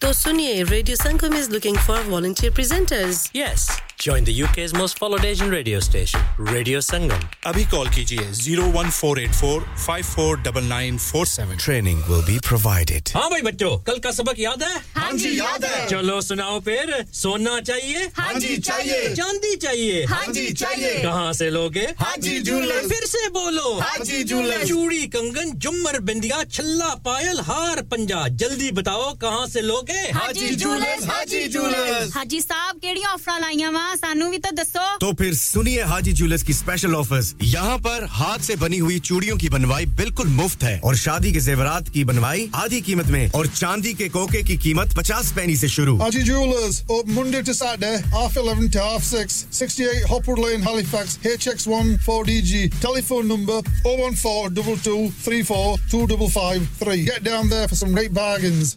तो सुनिए, Radio Sangam is looking for volunteer presenters. Yes, join the UK's most followed Asian radio station, Radio Sangam. Abhi call kijiye 01484 549947. Training will be provided. हाँ भाई बच्चों, कल का सबक याद है? हाँ जी याद है. चलो सुनाओ फिर. सोना चाहिए? हाँ जी चाहिए. चांदी चाहिए? हाँ जी चाहिए. कहाँ से लोगे? हाजी जूलर्स. फिर से बोलो, हाजी जूलर्स. चूड़ी, कंगन, झुमर, बिंदिया, छल्ला, पायल, हार, पंजा. जल्दी बताओ कहाँ से लोगे? हाजी जूलर्स. हाजी जूलर्स. हाजी साहब केडी ऑफर लाईया वा सानू भी तो दसो. तो फिर सुनिए हाजी जूलर्स की स्पेशल ऑफर्स. यहाँ पर हाथ से बनी हुई चूड़ियों की बनवाई बिल्कुल मुफ्त है और शादी के जेवरात की बनवाई आधी कीमत में और चांदी के कोके की कीमत 50 पैसे से शुरू. Haji Jewellers, open Monday to Saturday, half 11 to half 6, 68 Hopwood Lane, Halifax, HX1 4DG. Telephone number 01422342553. Get down there for some great bargains.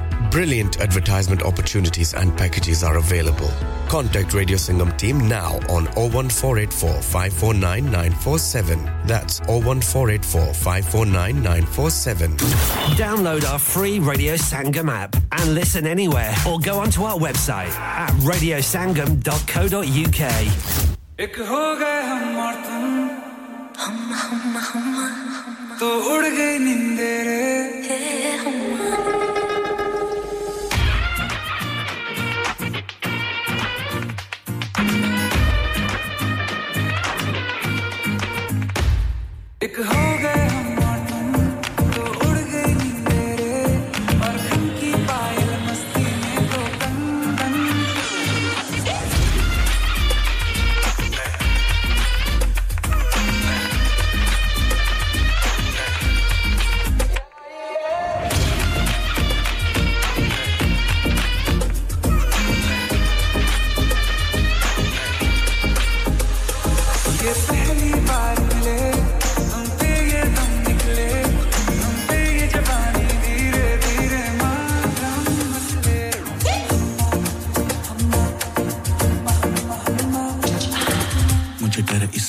Brilliant advertisement opportunities and packages are available. Contact Radio Sangam team now on 01484 549947. That's 01484 549947. Download our free Radio Sangam app and listen anywhere or go onto our website at radiosangam.co.uk. एक हो गए हम और तुम, हम हम हम हम तो उड़ गई निंदेरे. हे हम एक हो गए हम और तुम तो उड़ गई निंदेरे और हम की पायल मस्ती में तो कंगन.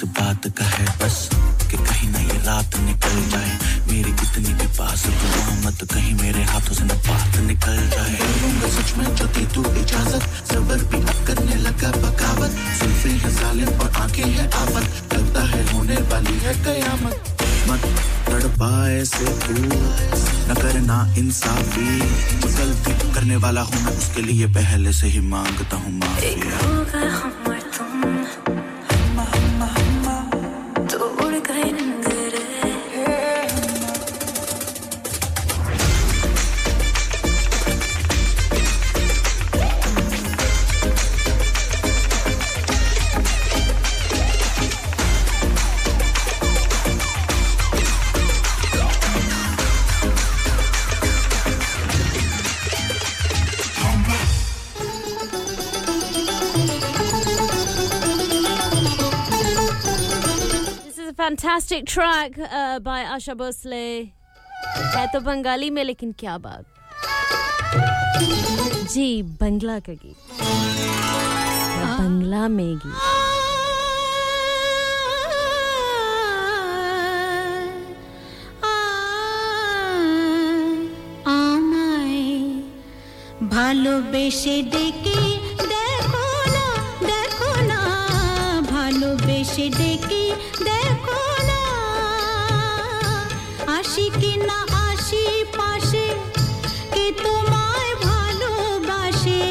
बात का है बस कि कहीं ना ये रात निकल जाए. मेरी इतनी भी पास दुआ मत कहीं मेरे हाथों से ना बात निकल जाए. मैं सच में जो दे तू इजाजत सबर भी करने लगा बगावत. सुल्फे है जालिम और आंखें हैं आफत. लगता है होने वाली है कयामत. मत तड़पाए से तू न करना इंसाफी. जो गलती करने वाला हूं मैं उसके लिए पहले से ही मांगता हूं माफी. Fantastic track by Asha Bhosle. है तो बंगाली में लेकिन क्या बात जी. बंगला का गीत या बंगला में गीत. आमाए ভালোবেসে ডেকে দেখো না ভালোবেসে ডেকে आशी की ना आशी पाशे के तुम्हारे ভালোবাসে.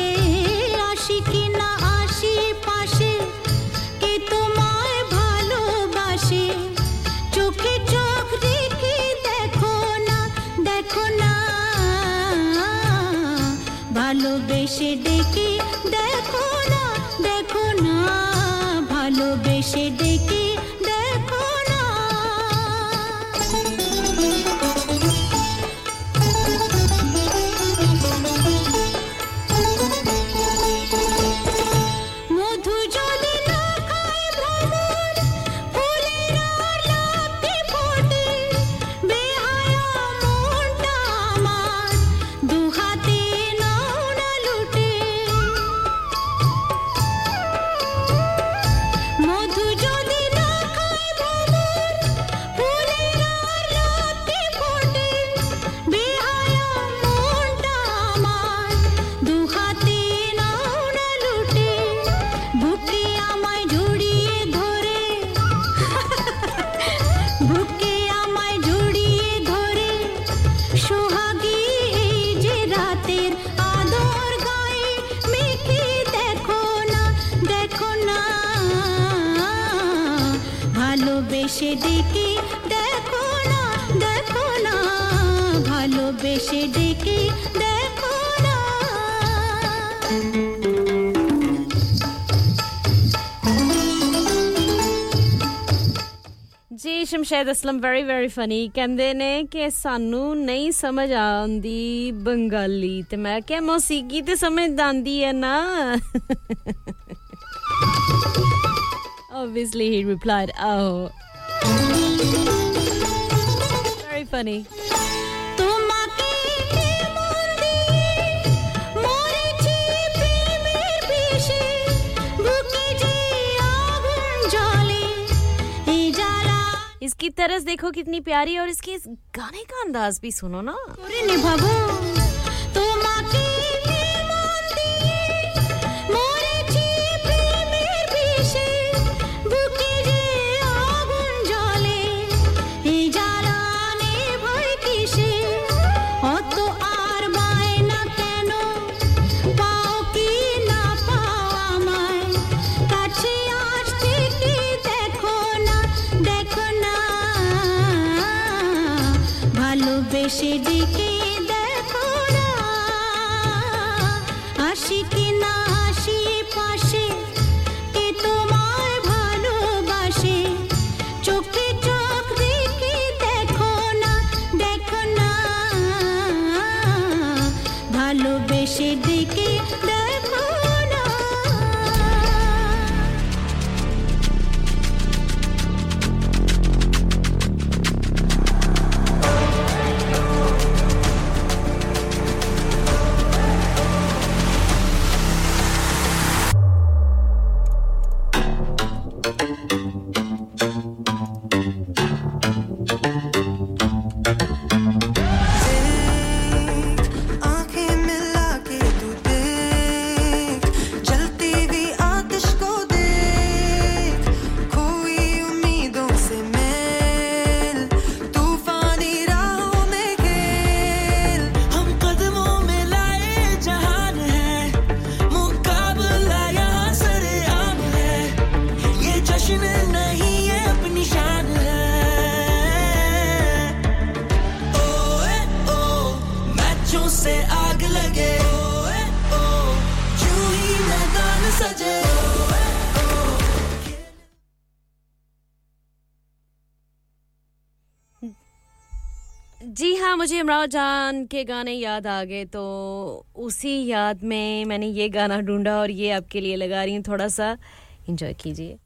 आशी की ना आशी पाशे के तुम्हारे ভালোবাসে. चोखे चोख रेखे देखो ना ভালোবেসে দেখি देखो ना ভালোবেসে দেখি. Mudhu jodi na khay bhamor phule Shemshed Aslam very very funny ਕਹਿੰਦੇ ਨੇ ਕਿ ਸਾਨੂੰ ਨਹੀਂ ਸਮਝ ਆਉਂਦੀ ਬੰਗਾਲੀ ਤੇ ਮੈਂ ਕਿਹਾ ਮੌਸੀਕੀ ਤੇ ਸਮਝ ਆਂਦੀ ਹੈ ਨਾ Obviously he replied oh Very funny इसकी तरस देखो कितनी प्यारी और इसके इस गाने का अंदाज भी सुनो ना मुझे इमरान जान के गाने याद आ गए तो उसी याद में मैंने ये गाना ढूंढा और ये आपके लिए लगा रही हूं थोड़ा सा एंजॉय कीजिए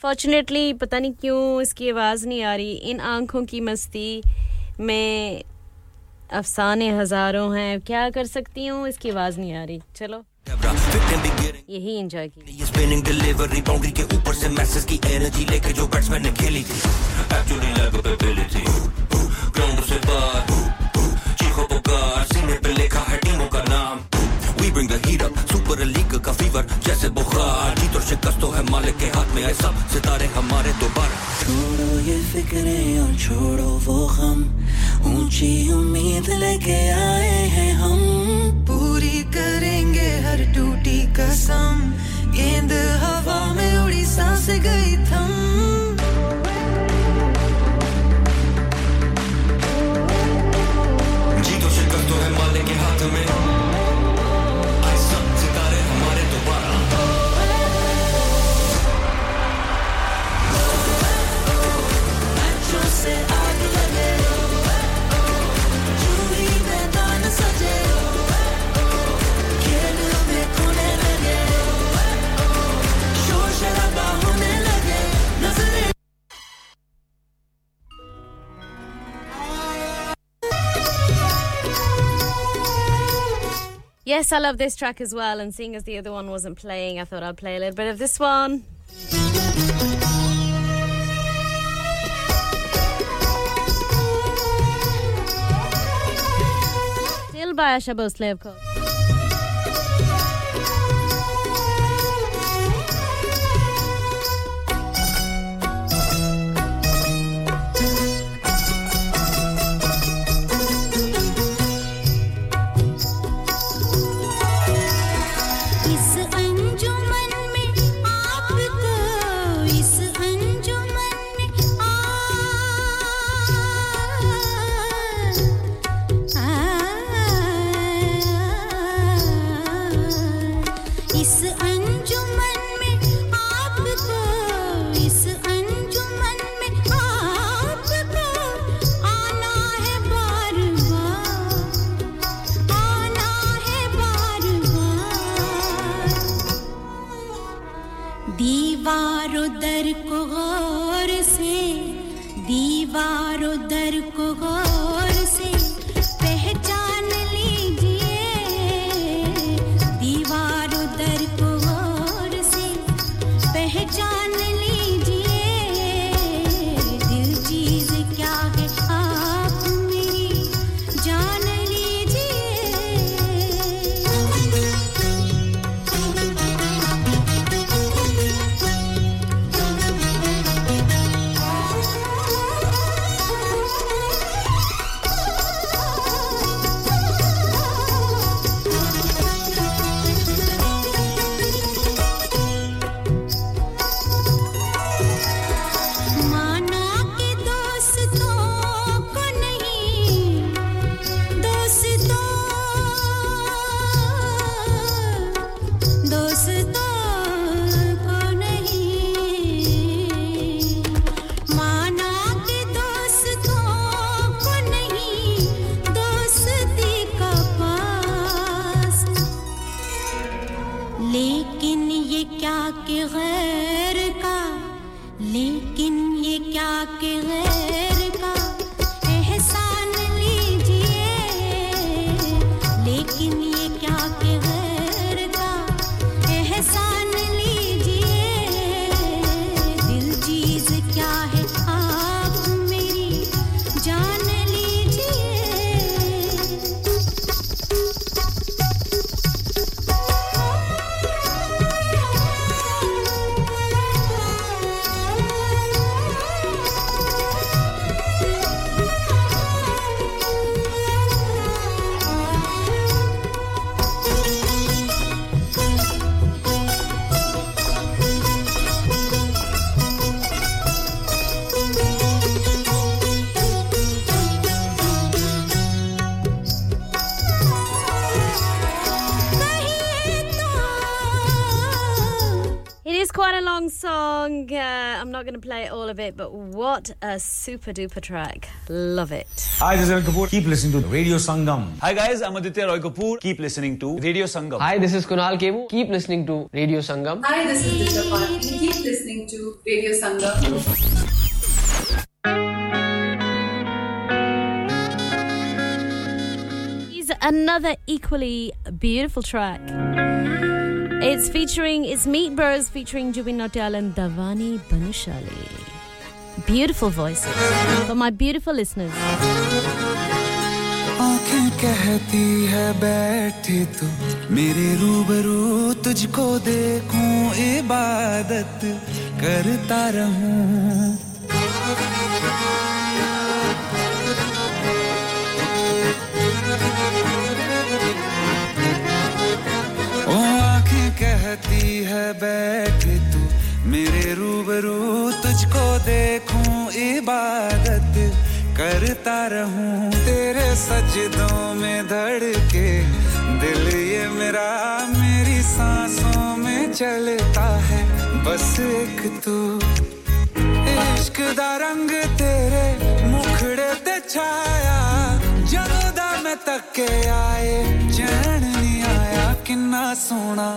Fortunately, पता नहीं क्यों इसकी आवाज नहीं आ रही इन आंखों की मस्ती में अफसाने हजारों हैं क्या कर सकती हूं इसकी आवाज नहीं आ रही चलो यही एंजॉय की स्पिनिंग डिलीवरी बाउंड्री के ऊपर से मैसेज की एनर्जी लेके जो बैट्समैन ने खेली थी एक्चुअली लैबेबिलिटी ग्राउंड से बाहर चीखों पुकार सीने पे लिखा है टीमों का नाम We bring the heat up, super league का fever जैसे बुखार जीत और शिकस्त है मालिक के हाथ में है सब सितारे हमारे दोबारा छोड़ो ये फिक्रें और छोड़ो वो गम ऊंची उम्मीद लेके आए हैं हम पूरी करेंगे हर टूटी कसम गेंद हवा में उड़ी सांसें गई थम जीत और शिकस्त है मालिक के हाथ में Yes, I love this track as well, and seeing as the other one wasn't playing, I thought I'd play a little bit of this one. Still by Asha Bhosle, of course. को गौर से दीवार और दर को गौर से पहचान लीजिए दीवार और दर को गौर से पहचान but what a super duper track. Love it. Hi, this is Roy Kapoor. Keep listening to Radio Sangam. Hi guys, I'm Aditya Roy Kapoor. Keep listening to Radio Sangam. Hi, this is Kunal Kevu. Keep listening to Radio Sangam. Hi, this is Disha Pandey. Keep listening to Radio Sangam. Here's another equally beautiful track. It's Meat Bros featuring Jubin Nautiyal and Davani Banushali. Beautiful voices for my beautiful listeners. आँखें कहती है बैठी तू मेरे रूबरू तुझको देखूं इबादत करता रहूं ओ आँखें कहती है बैठी तू मेरे रूबरू तुझको देखूं इबादत करता रहूं तेरे सजदों में धड़के दिल ये मेरा मेरी सांसों में चलता है बस एक तू इश्क दा रंग तेरे मुखड़े ते छाया जदों दा मैं तक्के आए चैन नहीं आया किन्ना सोना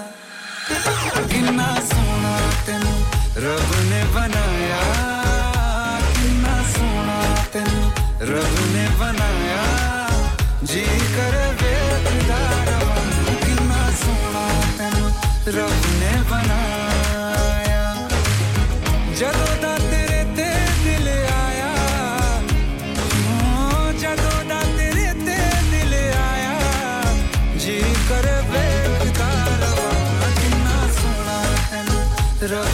तेनू रब ने बनाया कितना सोना तेनू रब ने बनाया जी कर बेखुदा रवा कितना सोना तेनू रब ने बनाया जदों दा तेरे ते दिल आया जदों दा तेरे ते दिल आया जी कर बेखुदा रवा कितना सोना तेनू रब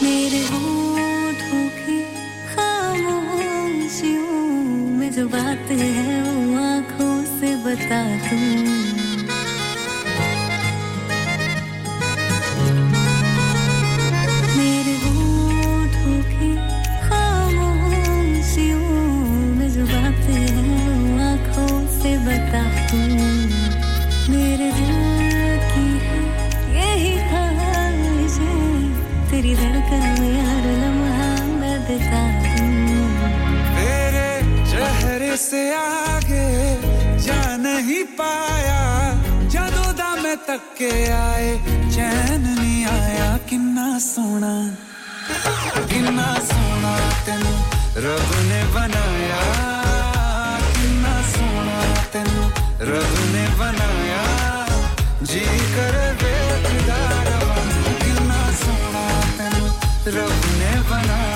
मेरे होंठ तक के आए चैन नहीं आया किन्ना सोना तेनू रब ने बनाया किन्ना सोना तेनू रब ने बनाया जी कर देखदा रवां किन्ना सोना तेनू रब ने बनाया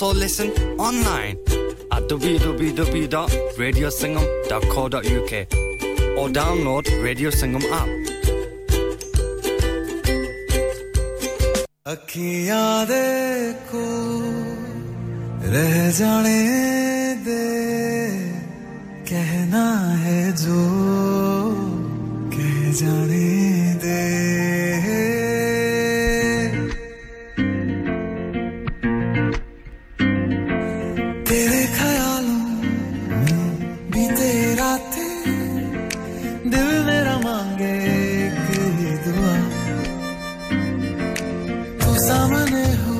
So listen online at www.radiosangam.co.uk or download Radio Sangam app. अखियां देखो रह जाने दे कहना है जो कह जाने दे तेरे ख्यालों में बीते रातें दिल मेरा मांगे सामने हो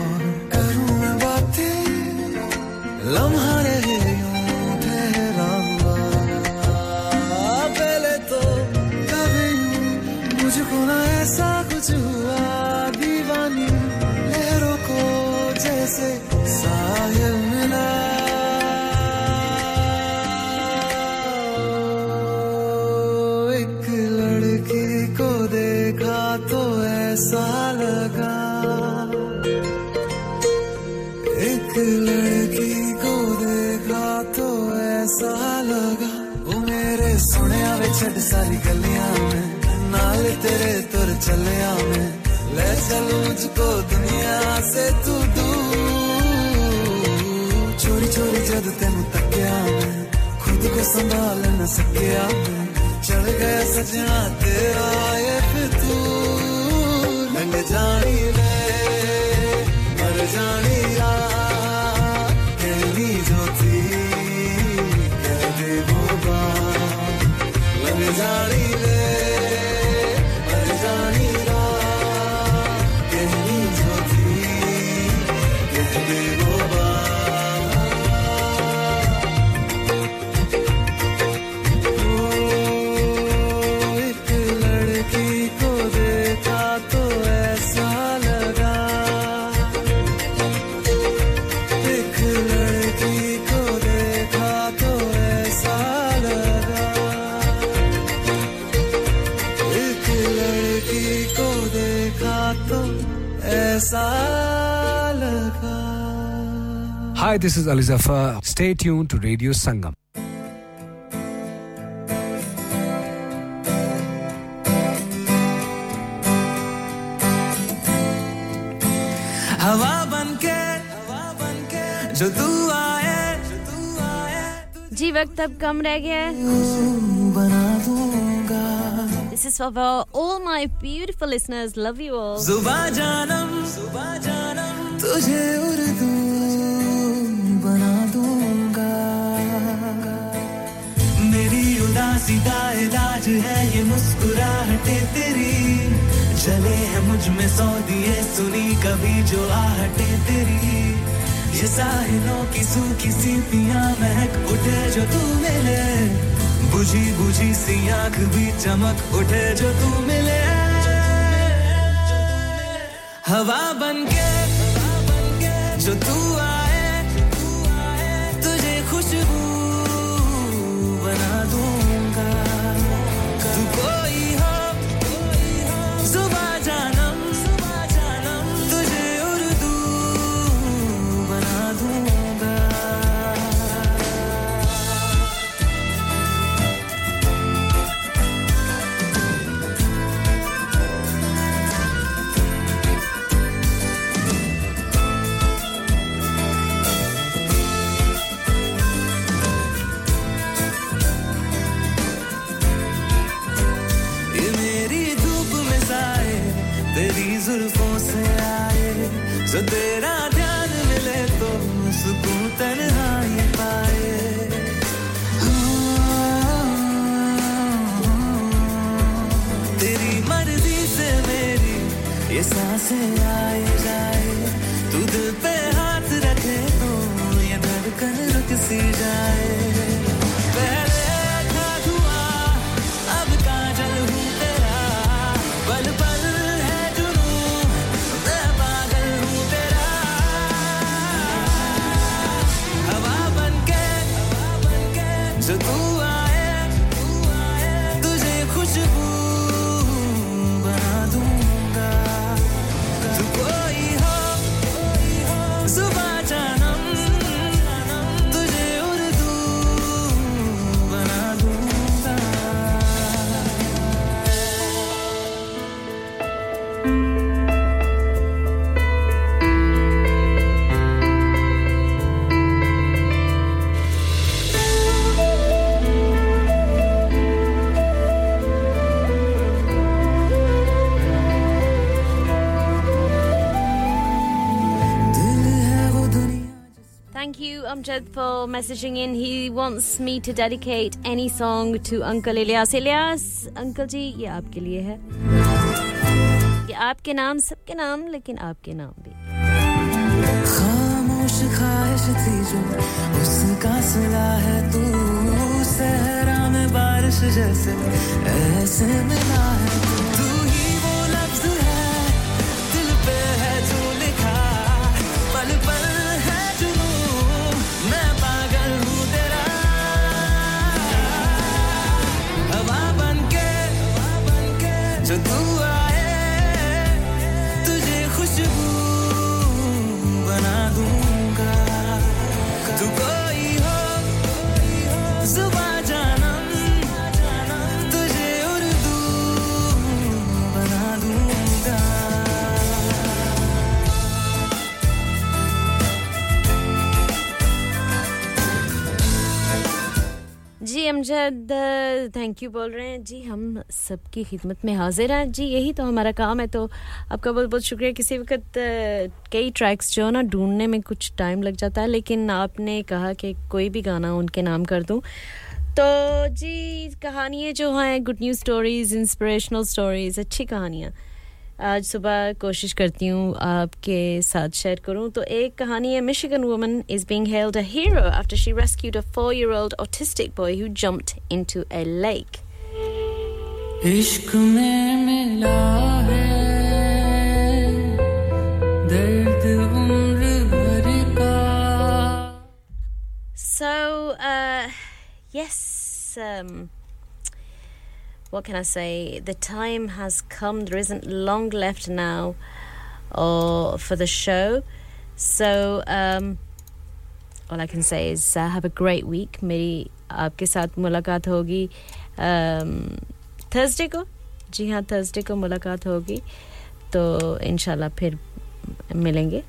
और करूं मैं बातें लम्हा रहे यूं ठहरा हुआ पहले तो कभी मुझको ना ऐसा कुछ हुआ दीवानी लहरों को जैसे साहिल मिला एक लड़की को देखा तो ऐसा छड़ सारी गलियां में नाल तेरे तुर चलिया में ले चलूं मुझको दुनिया से तू दूर छोरी छोरी जद तेनू तकिया मैं खुद को संभाल न सकिया मैं चढ़ गया सजना तेरा ये फितूर लग जानी ले मर जानी आ कहनी जो थी कह दे वो बात Zari Hi, this is Ali Zafar. Stay tuned to Radio Sangam. जी वक्त अब कम रह गया है. This is for all my beautiful listeners. Love you all. सुबह जानम तुझे उर्दू बना दूंगा मेरी उदासी का इलाज है ये मुस्कुराहटें तेरी चले हैं मुझ में सौ दिए सुनी कभी जो आहटें तेरी ये साहिलों की सूखी सी पियां महक उठे जो तू मिले बुझी बुझी सी आंख भी चमक उठे जो तू मिले हवा बनके जो तू आए तुझे खुशबू बना दूंगा तू कोई हो सुबह जानम तुझे उर्दू बना दूंगा जुल्फों से आए जो तेरा ध्यान मिले तो सुकून तन्हाई पाए तेरी मर्जी से मेरी ये सांसें आए जाए तू दिल पे हाथ रखे तो ये धड़कन रुक सी जाए पहले था धुआ अब काजल हूँ तेरा पल पल जो तू आए तुझे खुशबू बना दूंगा तू कोई हो सुबह जानम Amjad for messaging in. He wants me to dedicate any song to Uncle Ilyas. Ilyas, Uncle Ji, ये आपके लिए है. ये आपके नाम, सबके नाम, लेकिन आपके नाम भी. खामोश ख्वाहिश थी जो उसका सिला है तू सहरा में बारिश जैसे ऐसे मिला है तू ही वो लफ्ज है दिल पे है जो लिखा पल पल है जुनून मैं पागल हूँ तेरा हवा बन के जो तू आए तुझे खुशबू बना दूँगा तू कोई हो जुबान जी अमजद थैंक यू बोल रहे हैं जी हम सबकी खिदमत में हाजिर हैं जी यही तो हमारा काम है तो आपका बहुत-बहुत शुक्रिया किसी वक्त कई ट्रैक्स जो ना ढूंढने में कुछ टाइम लग जाता है लेकिन आपने कहा कि कोई भी गाना उनके नाम कर दूं तो जी कहानियां जो हैं good news stories inspirational stories अच्छी कहानियां आज सुबह कोशिश करती हूं आपके साथ शेयर करूं तो एक कहानी है Michigan woman is being held a hero after she rescued a 4-year-old autistic boy who jumped into a lake इश्क में मिला है दर्द उम्र भर का So What can I say? The time has come. There isn't long left now for the show. So, all I can say is have a great week. मेरी आपके साथ मुलाकात होगी Thursday को. जी हाँ, Thursday को मुलाकात होगी. तो इंशाल्लाह फिर मिलेंगे.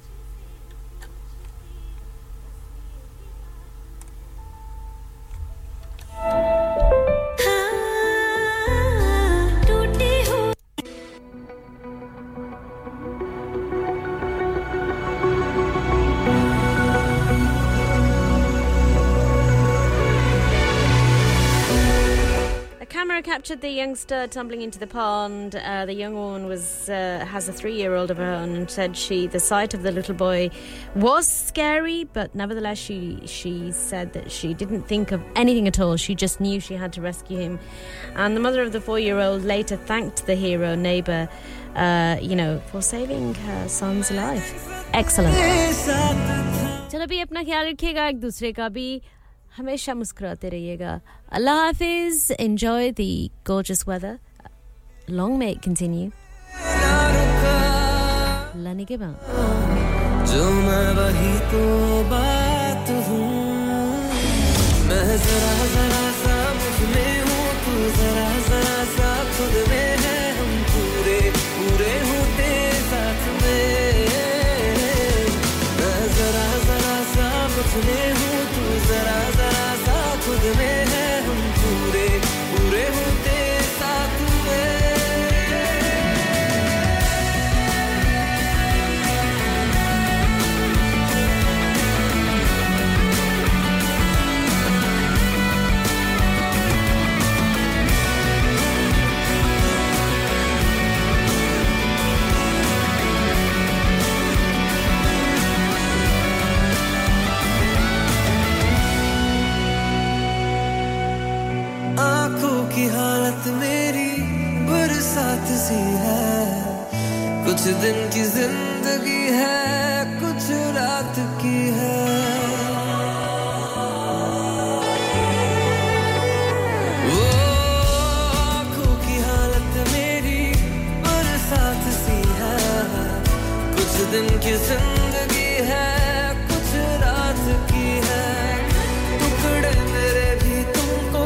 Captured the youngster tumbling into the pond. The young woman has a 3-year-old of her own and said the sight of the little boy was scary, but nevertheless she said that she didn't think of anything at all. She just knew she had to rescue him. And the mother of the 4-year-old later thanked the hero neighbor, for saving her son's life. Excellent. चलो भी अपना ख्याल रखिएगा एक दूसरे का भी हमेशा मुस्कुराते रहिएगा Allah Hafiz enjoy the gorgeous weather long may it continue lani ke baad jo main wahi to baat hu main zara zara sa mujhme hu tu zara zara sa khud mein hai hum pure pure ho tere saath mein main zara zara sa mujhme hu tu zara zara sa khud mein hai मेरी बरसात सी है कुछ दिन की जिंदगी है कुछ रात की है वो आँखों की हालत मेरी बरसात सी है कुछ दिन की जिंदगी है कुछ रात की है टुकड़े मेरे भी तुमको